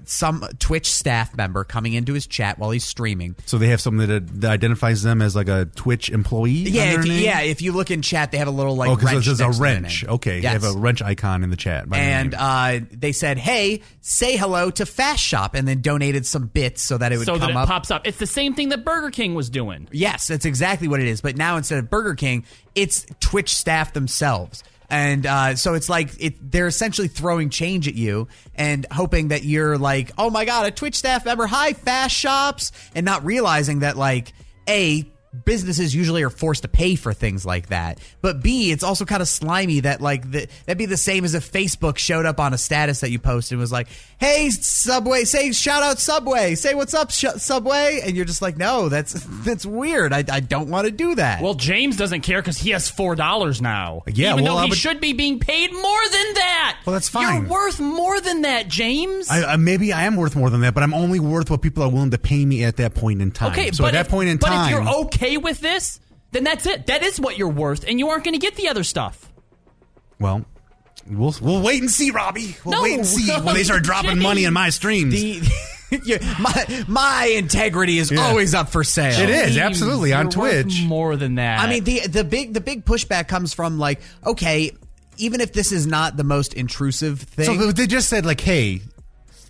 some Twitch staff member coming into his chat while he's streaming. So they have something that identifies them as like a Twitch employee? Yeah, if you look in chat, they have a little like wrench. Oh, because there's a wrench. Okay, yes. They have a wrench icon in the chat. And they said, hey, say hello to Fast Shop, and then donated some bits so that it would pops up. It's the same thing that Burger King was doing. Yes, that's exactly what it is. But now instead of Burger King, it's Twitch staff themselves. And so it's like they're essentially throwing change at you and hoping that you're like, oh, my God, a Twitch staff member. Hi, Fast Shops. And not realizing that, like, A, businesses usually are forced to pay for things like that. But B, it's also kind of slimy that like that'd be the same as if Facebook showed up on a status that you posted and was like, hey, Subway, say shout out Subway, say what's up Subway. And you're just like, no, that's weird. I don't want to do that. Well, James doesn't care because he has $4 now. Yeah, even though he should be being paid more than that. Well, that's fine. You're worth more than that, James. Maybe I am worth more than that, but I'm only worth what people are willing to pay me at that point in time. Okay, so at that point in time. But if you're okay with this, then that's it. That is what you're worth, and you aren't going to get the other stuff. Well, we'll wait and see, Robbie. Wait and see when they start dropping money in my streams. My integrity is always up for sale. It is, absolutely, on Twitch. More than that. I mean, the big pushback comes from like, okay, even if this is not the most intrusive thing. So they just said like, hey,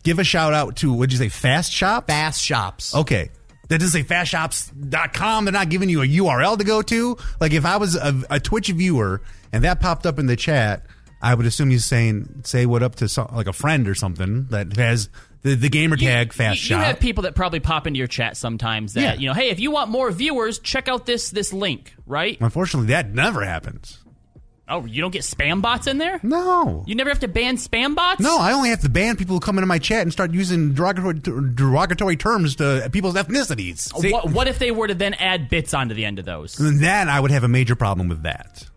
give a shout out to, what'd you say, Fast Shop? Fast Shops. Okay. That doesn't say fastshops.com. They're not giving you a URL to go to. Like, if I was a Twitch viewer and that popped up in the chat, I would assume he's saying, say what up to some, like a friend or something that has the gamer tag Fast Shop. You have people that probably pop into your chat sometimes that, you know, hey, if you want more viewers, check out this link, right? Unfortunately, that never happens. Oh, you don't get spam bots in there? No. You never have to ban spam bots? No, I only have to ban people who come into my chat and start using derogatory terms to people's ethnicities. See, what if they were to then add bits onto the end of those? And then I would have a major problem with that.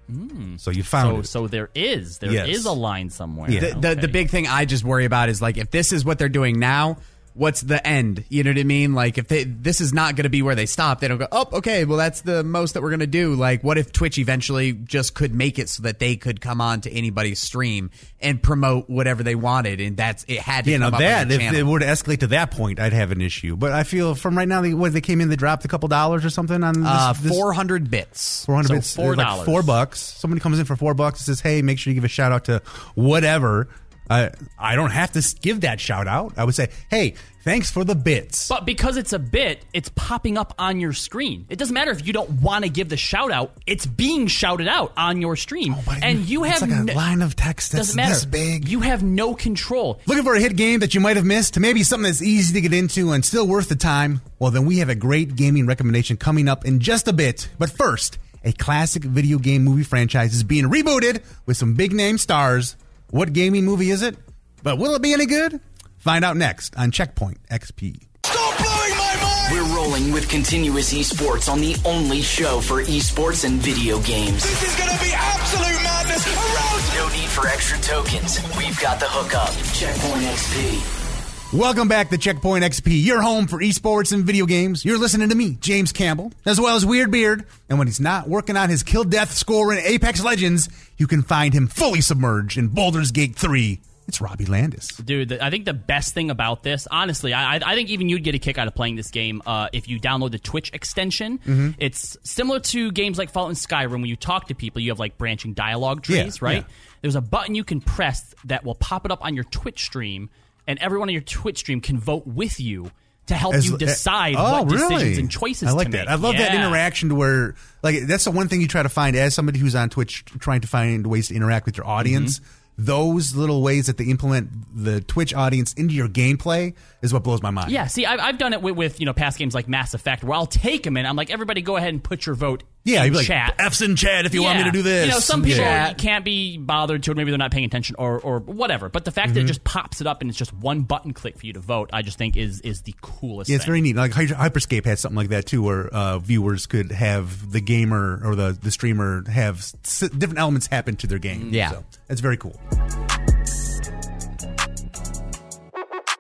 So you found it. So there is a line somewhere. Yeah. The big thing I just worry about is like, if this is what they're doing now, what's the end? You know what I mean? Like, if this is not going to be where they stop, they don't go, oh, okay, well, that's the most that we're going to do. Like, what if Twitch eventually just could make it so that they could come on to anybody's stream and promote whatever they wanted, and that's it had to come up with a channel. If it were to escalate to that point, I'd have an issue. But I feel from right now, they came in, they dropped a couple dollars or something on this. 400 bits. 400 so bits. $4. Like $4. Somebody comes in for $4 and says, hey, make sure you give a shout out to whatever. I don't have to give that shout out. I would say, hey, thanks for the bits. But because it's a bit, it's popping up on your screen. It doesn't matter if you don't want to give the shout out. It's being shouted out on your stream. Oh, and you have like a line of text that's this big. You have no control. Looking for a hit game that you might have missed? Maybe something that's easy to get into and still worth the time? Well, then we have a great gaming recommendation coming up in just a bit. But first, a classic video game movie franchise is being rebooted with some big name stars. What gaming movie is it? But will it be any good? Find out next on Checkpoint XP. Stop blowing my mind! We're rolling with continuous esports on the only show for esports and video games. This is going to be absolute madness around! No need for extra tokens. We've got the hookup. Checkpoint XP. Welcome back to Checkpoint XP, your home for esports and video games. You're listening to me, James Campbell, as well as Weird Beard. And when he's not working on his kill-death score in Apex Legends, you can find him fully submerged in Baldur's Gate 3. It's Robbie Landis. Dude, I think the best thing about this, honestly, I think even you'd get a kick out of playing this game if you download the Twitch extension. Mm-hmm. It's similar to games like Fallout and Skyrim. When you talk to people, you have like branching dialogue trees, right? Yeah. There's a button you can press that will pop it up on your Twitch stream, and everyone on your Twitch stream can vote with you to help you decide what decisions and choices to make. I like that. I love that interaction to where, like, that's the one thing you try to find as somebody who's on Twitch, trying to find ways to interact with your audience. Mm-hmm. Those little ways that they implement the Twitch audience into your gameplay is what blows my mind. Yeah, see, I've done it with past games like Mass Effect, where I'll take them and I'm like, everybody go ahead and put your vote in chat. Like, F's in chat if you want me to do this. You know, some people can't be bothered to it. Maybe they're not paying attention or whatever. But the fact that it just pops it up and it's just one button click for you to vote, I just think is the coolest thing. It's very neat. Like Hyperscape had something like that too, where viewers could have the gamer or the streamer have different elements happen to their game. Yeah. So that's very cool.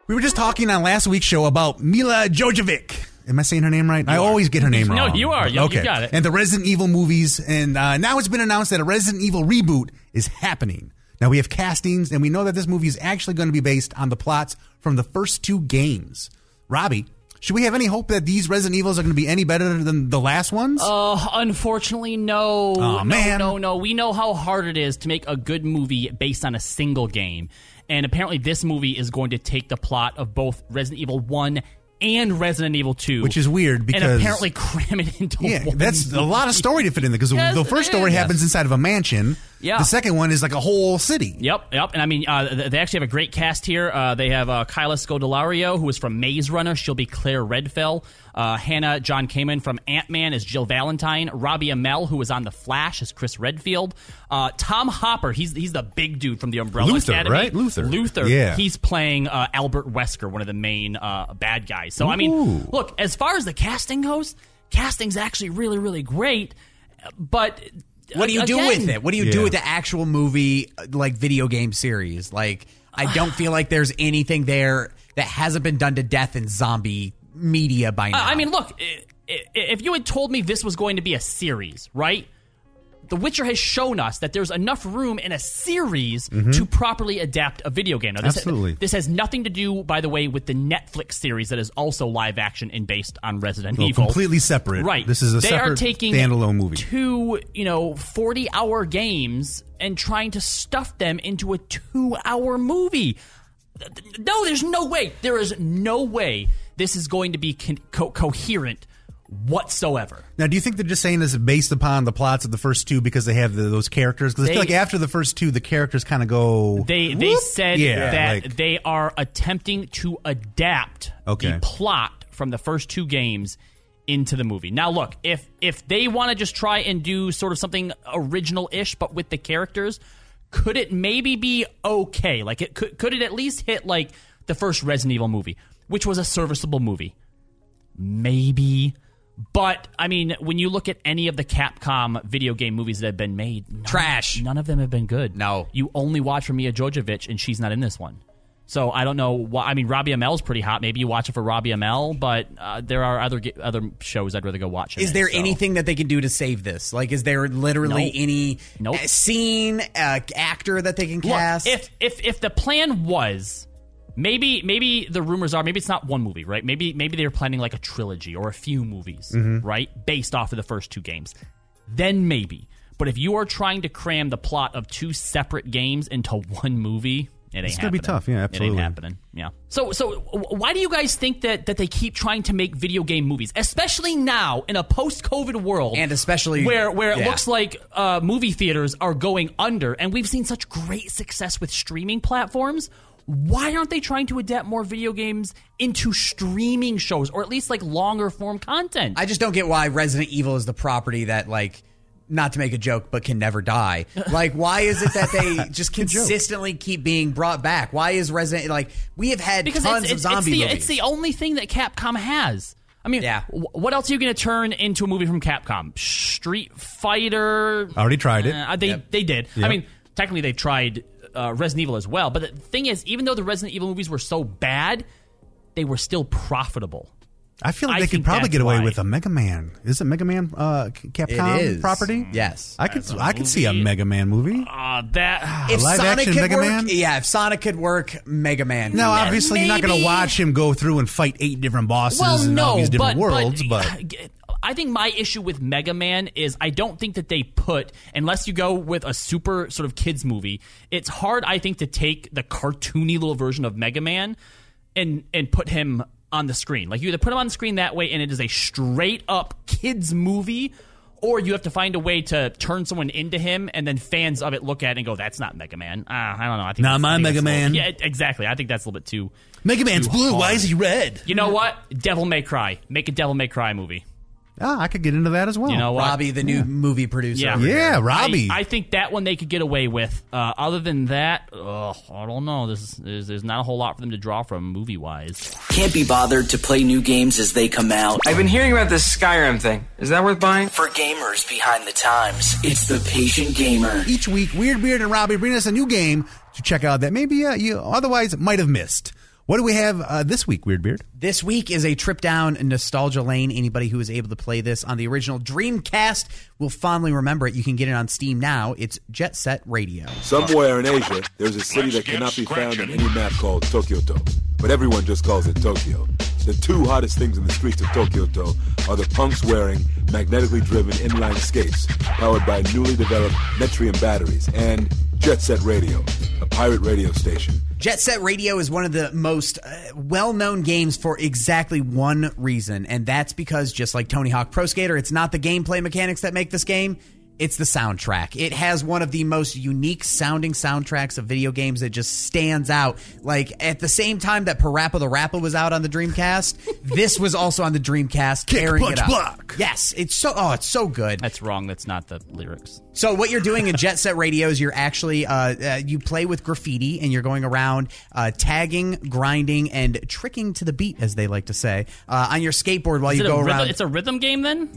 We were just talking on last week's show about Mila Jovovich. Am I saying her name right? I always get her name wrong. No, you are. Okay. You got it. And the Resident Evil movies. And now it's been announced that a Resident Evil reboot is happening. Now we have castings, and we know that this movie is actually going to be based on the plots from the first two games. Robbie, should we have any hope that these Resident Evils are going to be any better than the last ones? Unfortunately, no. Oh, man. No. We know how hard it is to make a good movie based on a single game. And apparently this movie is going to take the plot of both Resident Evil 1 and Resident Evil 2. Which is weird because... And apparently cram it into one. That's a lot of story to fit in there because the first story happens inside of a mansion. Yeah. The second one is like a whole city. Yep. And I mean, they actually have a great cast here. They have Kyla Scodelario, who is from Maze Runner. She'll be Claire Redfell. Hannah John Kamen from Ant-Man is Jill Valentine. Robbie Amell, who was on The Flash, is Chris Redfield. Tom Hopper, he's the big dude from the Umbrella Academy. Right? Luther. Yeah. He's playing Albert Wesker, one of the main bad guys. So, I mean, look, as far as the casting goes, casting's actually really, really great, but... What do you do with it? What do you do with the actual movie, like video game series? Like, I don't feel like there's anything there that hasn't been done to death in zombie media by now. I mean, look, if you had told me this was going to be a series, right? The Witcher has shown us that there's enough room in a series to properly adapt a video game. Now, this has nothing to do, by the way, with the Netflix series that is also live action and based on Resident Evil. Completely separate. Right. This is a separate standalone movie. They are taking two, 40-hour games and trying to stuff them into a 2-hour movie. No, there's no way. There is no way this is going to be coherent whatsoever. Now, do you think they're just saying this is based upon the plots of the first two because they have those characters? Because I feel like after the first two, the characters kind of go... They said that they are attempting to adapt the plot from the first two games into the movie. Now, look, if they want to just try and do sort of something original-ish but with the characters, could it maybe be okay? Like, it could it at least hit, like, the first Resident Evil movie, which was a serviceable movie? Maybe... But, I mean, when you look at any of the Capcom video game movies that have been made... None of them have been good. No. You only watch for Mila Jovovich, and she's not in this one. So, I don't know why... I mean, Robbie Amell's pretty hot. Maybe you watch it for Robbie Amell, but there are other shows I'd rather go watch. Is there anything that they can do to save this? Like, is there literally any scene, actor that they can cast? Look, if the plan was... Maybe the rumors are, maybe it's not one movie, right? Maybe they were planning like a trilogy or a few movies, right? Based off of the first two games. Then maybe. But if you are trying to cram the plot of two separate games into one movie, it's going to be tough, yeah, absolutely. It ain't happening, yeah. So why do you guys think that they keep trying to make video game movies, especially now in a post-COVID world? And especially... Where it looks like movie theaters are going under, and we've seen such great success with streaming platforms. Why aren't they trying to adapt more video games into streaming shows or at least like longer form content? I just don't get why Resident Evil is the property that, like, not to make a joke, but can never die. Like, why is it that they just consistently keep being brought back? Why is Resident, like, we have had because tons of zombie movies. It's the only thing that Capcom has. I mean, what else are you going to turn into a movie from Capcom? Street Fighter? Already tried it. They did. Yep. I mean, technically they've tried... Resident Evil as well. But the thing is, even though the Resident Evil movies were so bad, they were still profitable. I feel like they could probably get away with a Mega Man. Is it Mega Man Capcom property? Yes. I could see a Mega Man movie. If Sonic could work, yeah, if Sonic could work, Mega Man. No, obviously you're not going to watch him go through and fight 8 different bosses in all these different worlds. But I think my issue with Mega Man is I don't think that they put, unless you go with a super sort of kids movie, it's hard, I think, to take the cartoony little version of Mega Man and put him on the screen. Like, you either put them on the screen that way and it is a straight up kids movie, or you have to find a way to turn someone into him and then fans of it look at it and go, that's not Mega Man. I don't know. I think not my Mega Man. Yeah, exactly. I think that's a little bit too Mega Man's blue. Why is he red? You know what? Devil May Cry. Make a Devil May Cry movie. Oh, I could get into that as well. You know what? Robbie, the new movie producer. Yeah, Robbie. I think that one they could get away with. Other than that, I don't know. There's not a whole lot for them to draw from movie-wise. Can't be bothered to play new games as they come out. I've been hearing about this Skyrim thing. Is that worth buying? For gamers behind the times, it's The Patient Gamer. Each week, Weird Beard and Robbie bring us a new game to check out that maybe you otherwise might have missed. What do we have this week, Weird Beard? This week is a trip down nostalgia lane. Anybody who was able to play this on the original Dreamcast will fondly remember it. You can get it on Steam now. It's Jet Set Radio. Somewhere in Asia, there's a city that cannot be found on any map called Tokyoto, but everyone just calls it Tokyo. The two hottest things in the streets of Tokyoto are the punks wearing magnetically driven inline skates powered by newly developed Netrium batteries and Jet Set Radio, a pirate radio station. Jet Set Radio is one of the most well-known games for exactly one reason, and that's because, just like Tony Hawk Pro Skater, it's not the gameplay mechanics that make this game, it's the soundtrack. It has one of the most unique-sounding soundtracks of video games that just stands out. Like, at the same time that Parappa the Rapper was out on the Dreamcast, this was also on the Dreamcast. Kick, punch, block. Yes, it's so good. That's wrong. That's not the lyrics. So what you're doing in Jet Set Radio is you're actually you play with graffiti and you're going around tagging, grinding, and tricking to the beat, as they like to say, on your skateboard while you go around. It's a rhythm game then?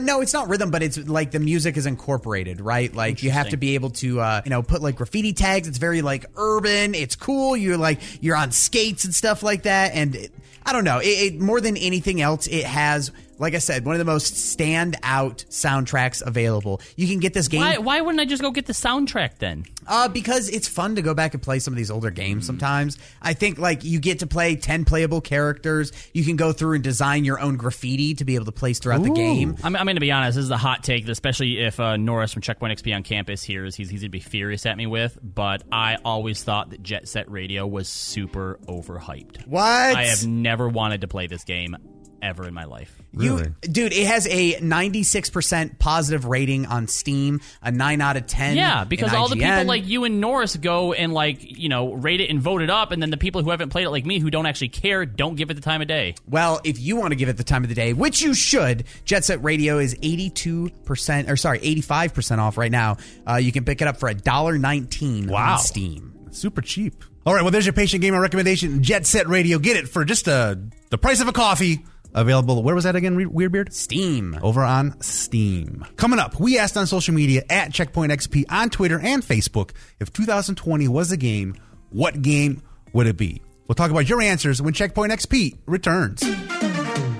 No, it's not rhythm, but it's like the music is incorporated, right? Like you have to be able to put like graffiti tags. It's very like urban. It's cool. You're on skates and stuff like that. And I don't know. It more than anything else, it has, like I said, one of the most standout soundtracks available. You can get this game. Why wouldn't I just go get the soundtrack then? Because it's fun to go back and play some of these older games sometimes. I think like you get to play 10 playable characters. You can go through and design your own graffiti to be able to place throughout the game. I'm going to be honest. This is a hot take, especially if Norris from Checkpoint XP on campus hears. He's going to be furious at me with. But I always thought that Jet Set Radio was super overhyped. What? I have never wanted to play this game ever in my life. Really? Dude, it has a 96% positive rating on Steam, a 9 out of 10. Yeah, because all the people like you and Norris go and rate it and vote it up, and then the people who haven't played it like me who don't actually care don't give it the time of day. Well, if you want to give it the time of the day, which you should, Jet Set Radio is 85% off right now. You can pick it up for $1.19 on Steam. Super cheap. All right, well, there's your Patient Gamer recommendation, Jet Set Radio. Get it for just the price of a coffee. Available, where was that again, Weirdbeard? Steam. Over on Steam. Coming up, we asked on social media, at Checkpoint XP, on Twitter and Facebook, if 2020 was a game, what game would it be? We'll talk about your answers when Checkpoint XP returns.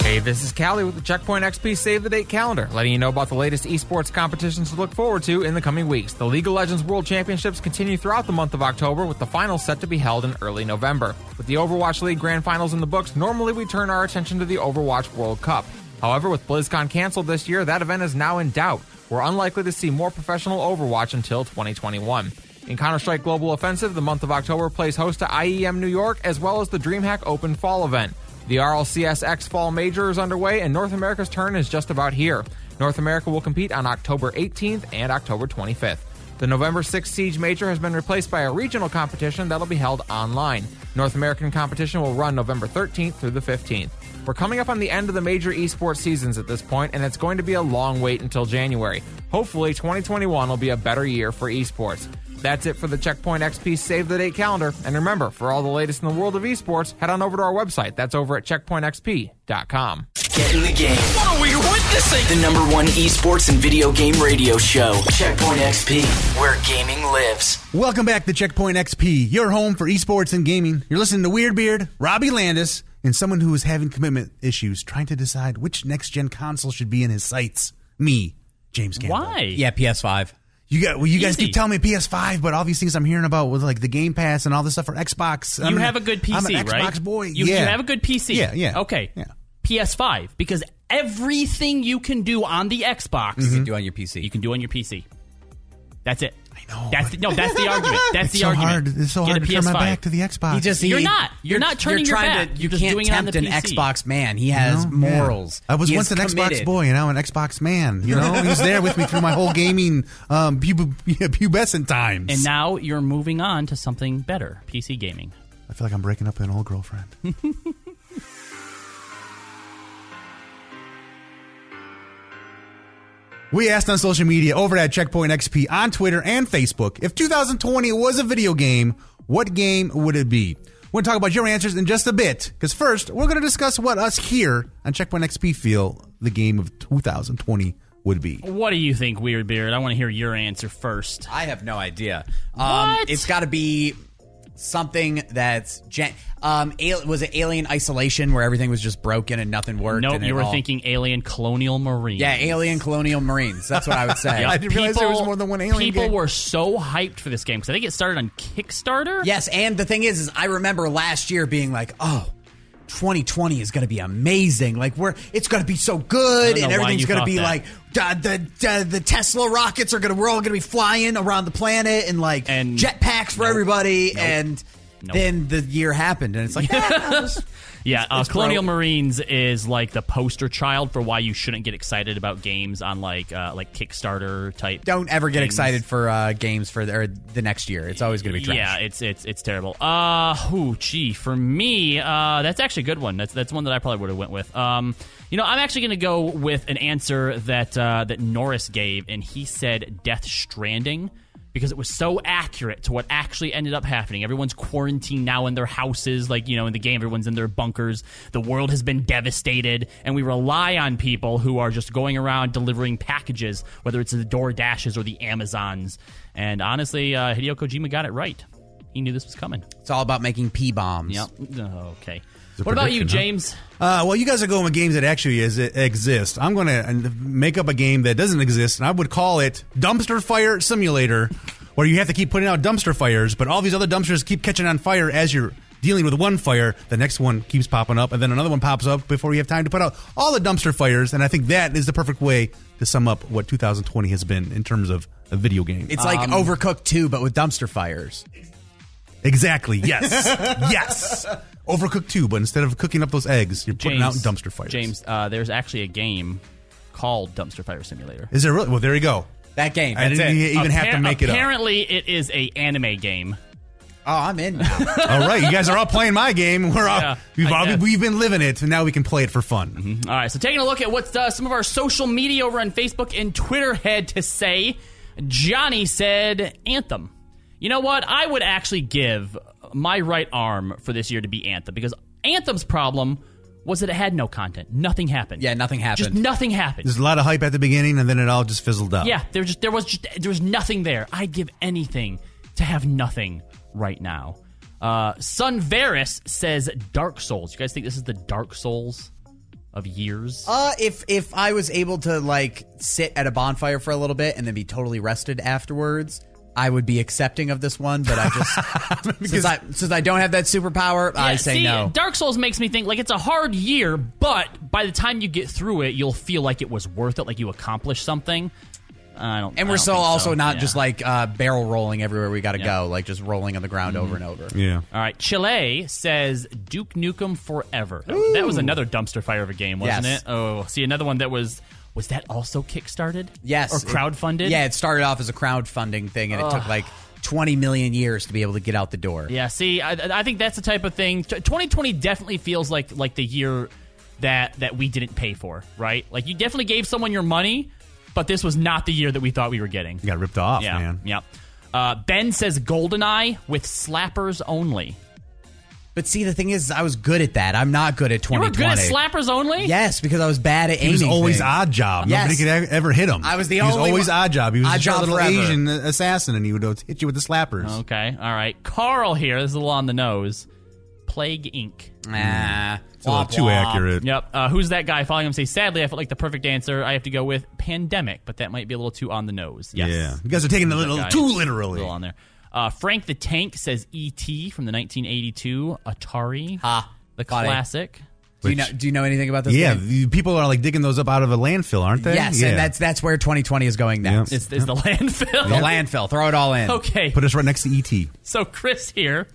Hey, this is Callie with the Checkpoint XP Save the Date calendar, letting you know about the latest esports competitions to look forward to in the coming weeks. The League of Legends World Championships continue throughout the month of October, with the finals set to be held in early November. With the Overwatch League Grand Finals in the books, normally we turn our attention to the Overwatch World Cup. However, with BlizzCon canceled this year, that event is now in doubt. We're unlikely to see more professional Overwatch until 2021. In Counter-Strike Global Offensive, the month of October plays host to IEM New York, as well as the DreamHack Open Fall event. The RLCSX Fall Major is underway, and North America's turn is just about here. North America will compete on October 18th and October 25th. The November 6th Siege Major has been replaced by a regional competition that'll be held online. North American competition will run November 13th through the 15th. We're coming up on the end of the major esports seasons at this point, and it's going to be a long wait until January. Hopefully, 2021 will be a better year for esports. That's it for the Checkpoint XP Save the Date calendar. And remember, for all the latest in the world of esports, head on over to our website. That's over at checkpointxp.com. Get in the game. What are we witnessing? The #1 esports and video game radio show, Checkpoint XP, where gaming lives. Welcome back to Checkpoint XP, your home for esports and gaming. You're listening to Weird Beard, Robbie Landis, and someone who is having commitment issues trying to decide which next-gen console should be in his sights. Me, James Campbell. Why? Yeah, PS5. You guys keep telling me PS5, but all these things I'm hearing about with like the Game Pass and all this stuff for Xbox. You have a good PC, right? I'm an Xbox boy. You have a good PC. Yeah. Okay. Yeah. PS5, because everything you can do on the Xbox, you can do on your PC. That's it. I know. That's the argument. That's the argument. Hard. It's so hard to turn my back to the Xbox. You're not turning your back. You're just doing it on the PC. Xbox man. He has morals. Yeah. I was once an committed Xbox boy, and now an Xbox man. You know, he's there with me through my whole gaming pubescent times. And now you're moving on to something better, PC gaming. I feel like I'm breaking up with an old girlfriend. We asked on social media over at Checkpoint XP on Twitter and Facebook, if 2020 was a video game, what game would it be? We're going to talk about your answers in just a bit, because first, we're going to discuss what us here on Checkpoint XP feel the game of 2020 would be. What do you think, Weird Beard? I want to hear your answer first. I have no idea. What? It's got to be something that's... was it Alien Isolation, where everything was just broken and nothing worked? Nope, you were thinking Alien Colonial Marines. Yeah, Alien Colonial Marines. That's what I would say. Yep. I didn't realize there was more than one Alien game. People were so hyped for this game, because I think it started on Kickstarter. Yes, and the thing is I remember last year being like, 2020 is going to be amazing. Like it's going to be so good, and everything's going to be like the Tesla rockets are going to. We're all going to be flying around the planet and like jetpacks for everybody. Then the year happened, and it's like Colonial Marines is like the poster child for why you shouldn't get excited about games on like Kickstarter type. Don't ever get excited for games for the next year. It's always going to be trash. Yeah, it's terrible. For me, that's actually a good one. That's one that I probably would have went with. I'm actually going to go with an answer that Norris gave, and he said Death Stranding, because it was so accurate to what actually ended up happening. Everyone's quarantined now in their houses, in the game, everyone's in their bunkers. The world has been devastated, and we rely on people who are just going around delivering packages, whether it's the DoorDashes or the Amazons. And honestly, Hideo Kojima got it right. He knew this was coming. It's all about making P-bombs. Yep. Okay. What about you, James? Well, you guys are going with games that actually exist. I'm going to make up a game that doesn't exist, and I would call it Dumpster Fire Simulator, where you have to keep putting out dumpster fires, but all these other dumpsters keep catching on fire as you're dealing with one fire. The next one keeps popping up, and then another one pops up before you have time to put out all the dumpster fires, and I think that is the perfect way to sum up what 2020 has been in terms of a video game. It's like Overcooked 2, but with dumpster fires. Exactly, yes. Yes. Overcooked 2, but instead of cooking up those eggs, you're putting out dumpster fires. James, there's actually a game called Dumpster Fire Simulator. Is there really? Well, there you go. That game. I didn't even have to make it up. Apparently, it is an anime game. Oh, I'm in now. All right, you guys are all playing my game. We've been living it, and now we can play it for fun. Mm-hmm. All right, so taking a look at what some of our social media over on Facebook and Twitter had to say, Johnny said Anthem. You know what? I would actually give my right arm for this year to be Anthem, because Anthem's problem was that it had no content. Nothing happened. Yeah, nothing happened. Just nothing happened. There's a lot of hype at the beginning, and then it all just fizzled out. Yeah, there was nothing there. I'd give anything to have nothing right now. Sun Varus says Dark Souls. You guys think this is the Dark Souls of years? If I was able to sit at a bonfire for a little bit and then be totally rested afterwards, I would be accepting of this one, but I just since I don't have that superpower, I say no. Dark Souls makes me think it's a hard year, but by the time you get through it, you'll feel like it was worth it, like you accomplished something. We're not barrel rolling everywhere we got to go, just rolling on the ground over and over. Yeah. All right. Chile says Duke Nukem Forever. Ooh. That was another dumpster fire of a game, wasn't it? Oh, see, another one that was. Was that also kickstarted? Yes. Or crowdfunded? It started off as a crowdfunding thing, and it took 20 million years to be able to get out the door. Yeah, see, I think that's the type of thing. 2020 definitely feels like the year that we didn't pay for, right? Like, you definitely gave someone your money, but this was not the year that we thought we were getting. You got ripped off, man. Yeah. Ben says GoldenEye with slappers only. But see, the thing is, I was good at that. I'm not good at 2020. You were good at slappers only? Yes, because I was bad at aiming. He was always odd job. Yes. Nobody could ever hit him. I was the only one. He was always odd job. He was a little Asian assassin, and he would hit you with the slappers. Okay, all right. Carl here, this is a little on the nose, Plague Inc. Nah. It's a little too accurate. Yep. Who's that guy following him? Say, sadly, I felt like the perfect answer. I have to go with Pandemic, but that might be a little too on the nose. Yes. Yeah. You guys are taking a little too literally. A little on there. Frank the Tank says E.T. from the 1982 Atari. Ha. The classic. Do you know anything about this game? Yeah, people are like digging those up out of a landfill, aren't they? Yes, and that's where 2020 is going next. Yep. It's the landfill. The landfill. Throw it all in. Okay. Put us right next to E.T. So Chris here,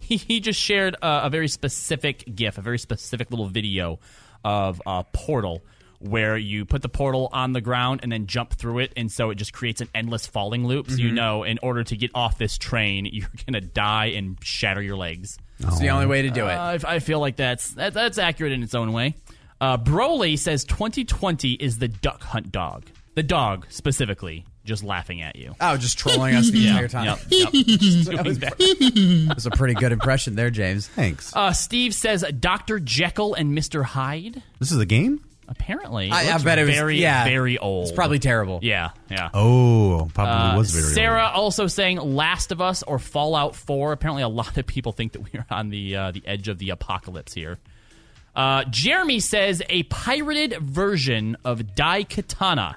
he just shared a very specific GIF, a very specific little video of a Portal where you put the portal on the ground and then jump through it, and so it just creates an endless falling loop. So you know, in order to get off this train, you're going to die and shatter your legs. It's the only way to do it. I feel like that's accurate in its own way. Broly says 2020 is the Duck Hunt dog. The dog, specifically, just laughing at you. Oh, just trolling us the entire time. That was a pretty good impression there, James. Thanks. Steve says Dr. Jekyll and Mr. Hyde. This is a game? Apparently. I bet it was very old. It's probably terrible. Yeah. Oh, probably was very old. Sarah also saying Last of Us or Fallout 4. Apparently a lot of people think that we're on the edge of the apocalypse here. Jeremy says a pirated version of Daikatana,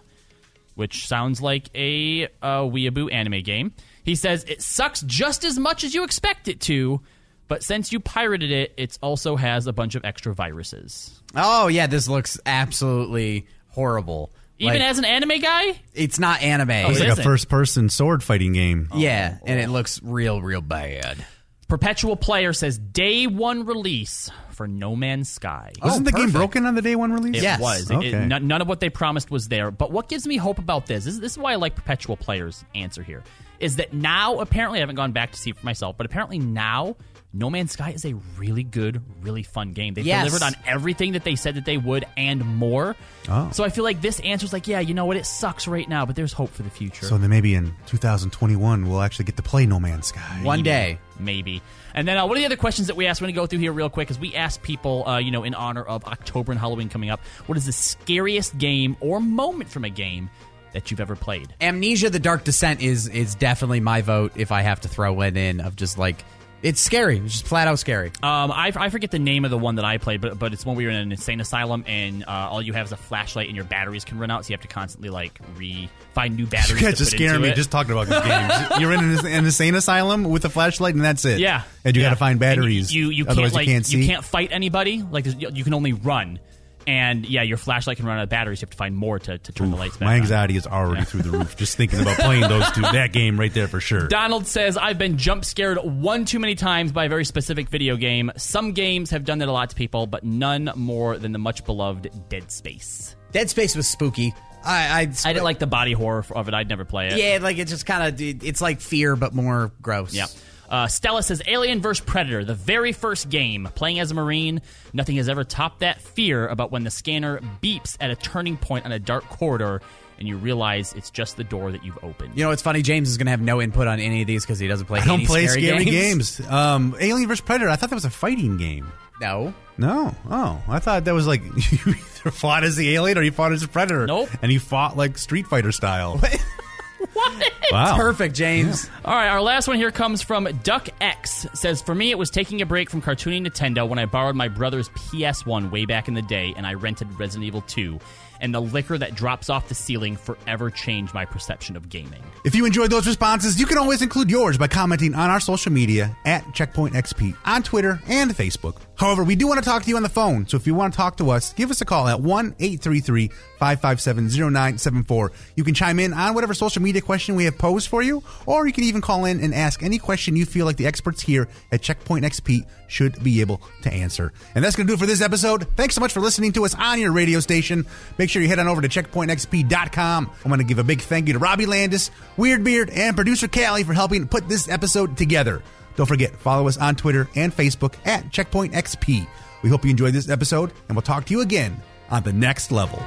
which sounds like a weeaboo anime game. He says it sucks just as much as you expect it to, but since you pirated it, it also has a bunch of extra viruses. Oh, yeah, this looks absolutely horrible. Even as an anime guy? It's not anime. Oh, it's like a first-person sword-fighting game. Yeah, and it looks real, real bad. Perpetual Player says, day one release for No Man's Sky. Wasn't the game broken on the day one release? Yes. It was. Okay. None of what they promised was there. But what gives me hope about this is why I like Perpetual Player's answer here, is that now, apparently, I haven't gone back to see it for myself, but apparently now, No Man's Sky is a really good, really fun game. They've delivered on everything that they said that they would and more. Oh. So I feel like this answer's like, yeah, you know what? It sucks right now, but there's hope for the future. So then maybe in 2021, we'll actually get to play No Man's Sky. One day. Maybe. And then one of the other questions that we asked, we're going to go through here real quick, is we asked people, in honor of October and Halloween coming up, what is the scariest game or moment from a game that you've ever played? Amnesia: The Dark Descent is definitely my vote if I have to throw one in of just like... It's scary. It's just flat out scary. I forget the name of the one that I played, but it's when we were in an insane asylum, and all you have is a flashlight, and your batteries can run out, so you have to constantly like find new batteries. You guys just scaring me just talking about this game. You're in an insane asylum with a flashlight, and that's it. Yeah, and you got to find batteries. You can't fight anybody. Like you can only run. And, your flashlight can run out of batteries. You have to find more to turn the lights back on. My anxiety is already through the roof just thinking about playing that game right there for sure. Donald says, I've been jump scared one too many times by a very specific video game. Some games have done that a lot to people, but none more than the much-beloved Dead Space. Dead Space was spooky. I didn't like the body horror of it. I'd never play it. Yeah, like it's just kind of... It's like Fear, but more gross. Yeah. Stella says, Alien vs. Predator, the very first game. Playing as a Marine, nothing has ever topped that fear about when the scanner beeps at a turning point on a dark corridor and you realize it's just the door that you've opened. You know, it's funny, James is going to have no input on any of these because he doesn't play scary games. Alien vs. Predator, I thought that was a fighting game. No. Oh, I thought that was like you either fought as the alien or you fought as a predator. Nope. And you fought like Street Fighter style. What? Wow. Perfect, James. Yeah. All right, our last one here comes from Duck X. Says, for me, it was taking a break from cartoony Nintendo when I borrowed my brother's PS1 way back in the day, and I rented Resident Evil 2. And the liquor that drops off the ceiling forever changed my perception of gaming. If you enjoyed those responses, you can always include yours by commenting on our social media at Checkpoint XP on Twitter and Facebook. However, we do want to talk to you on the phone, so if you want to talk to us, give us a call at 1-833-557-0974. You can chime in on whatever social media question we have posed for you, or you can even call in and ask any question you feel like the experts here at Checkpoint XP should be able to answer. And that's going to do it for this episode. Thanks so much for listening to us on your radio station. Make sure you head on over to CheckpointXP.com. I'm going to give a big thank you to Robbie Landis, Weird Beard, and producer Callie for helping put this episode together. Don't forget, follow us on Twitter and Facebook at CheckpointXP. We hope you enjoyed this episode, and we'll talk to you again on The Next Level.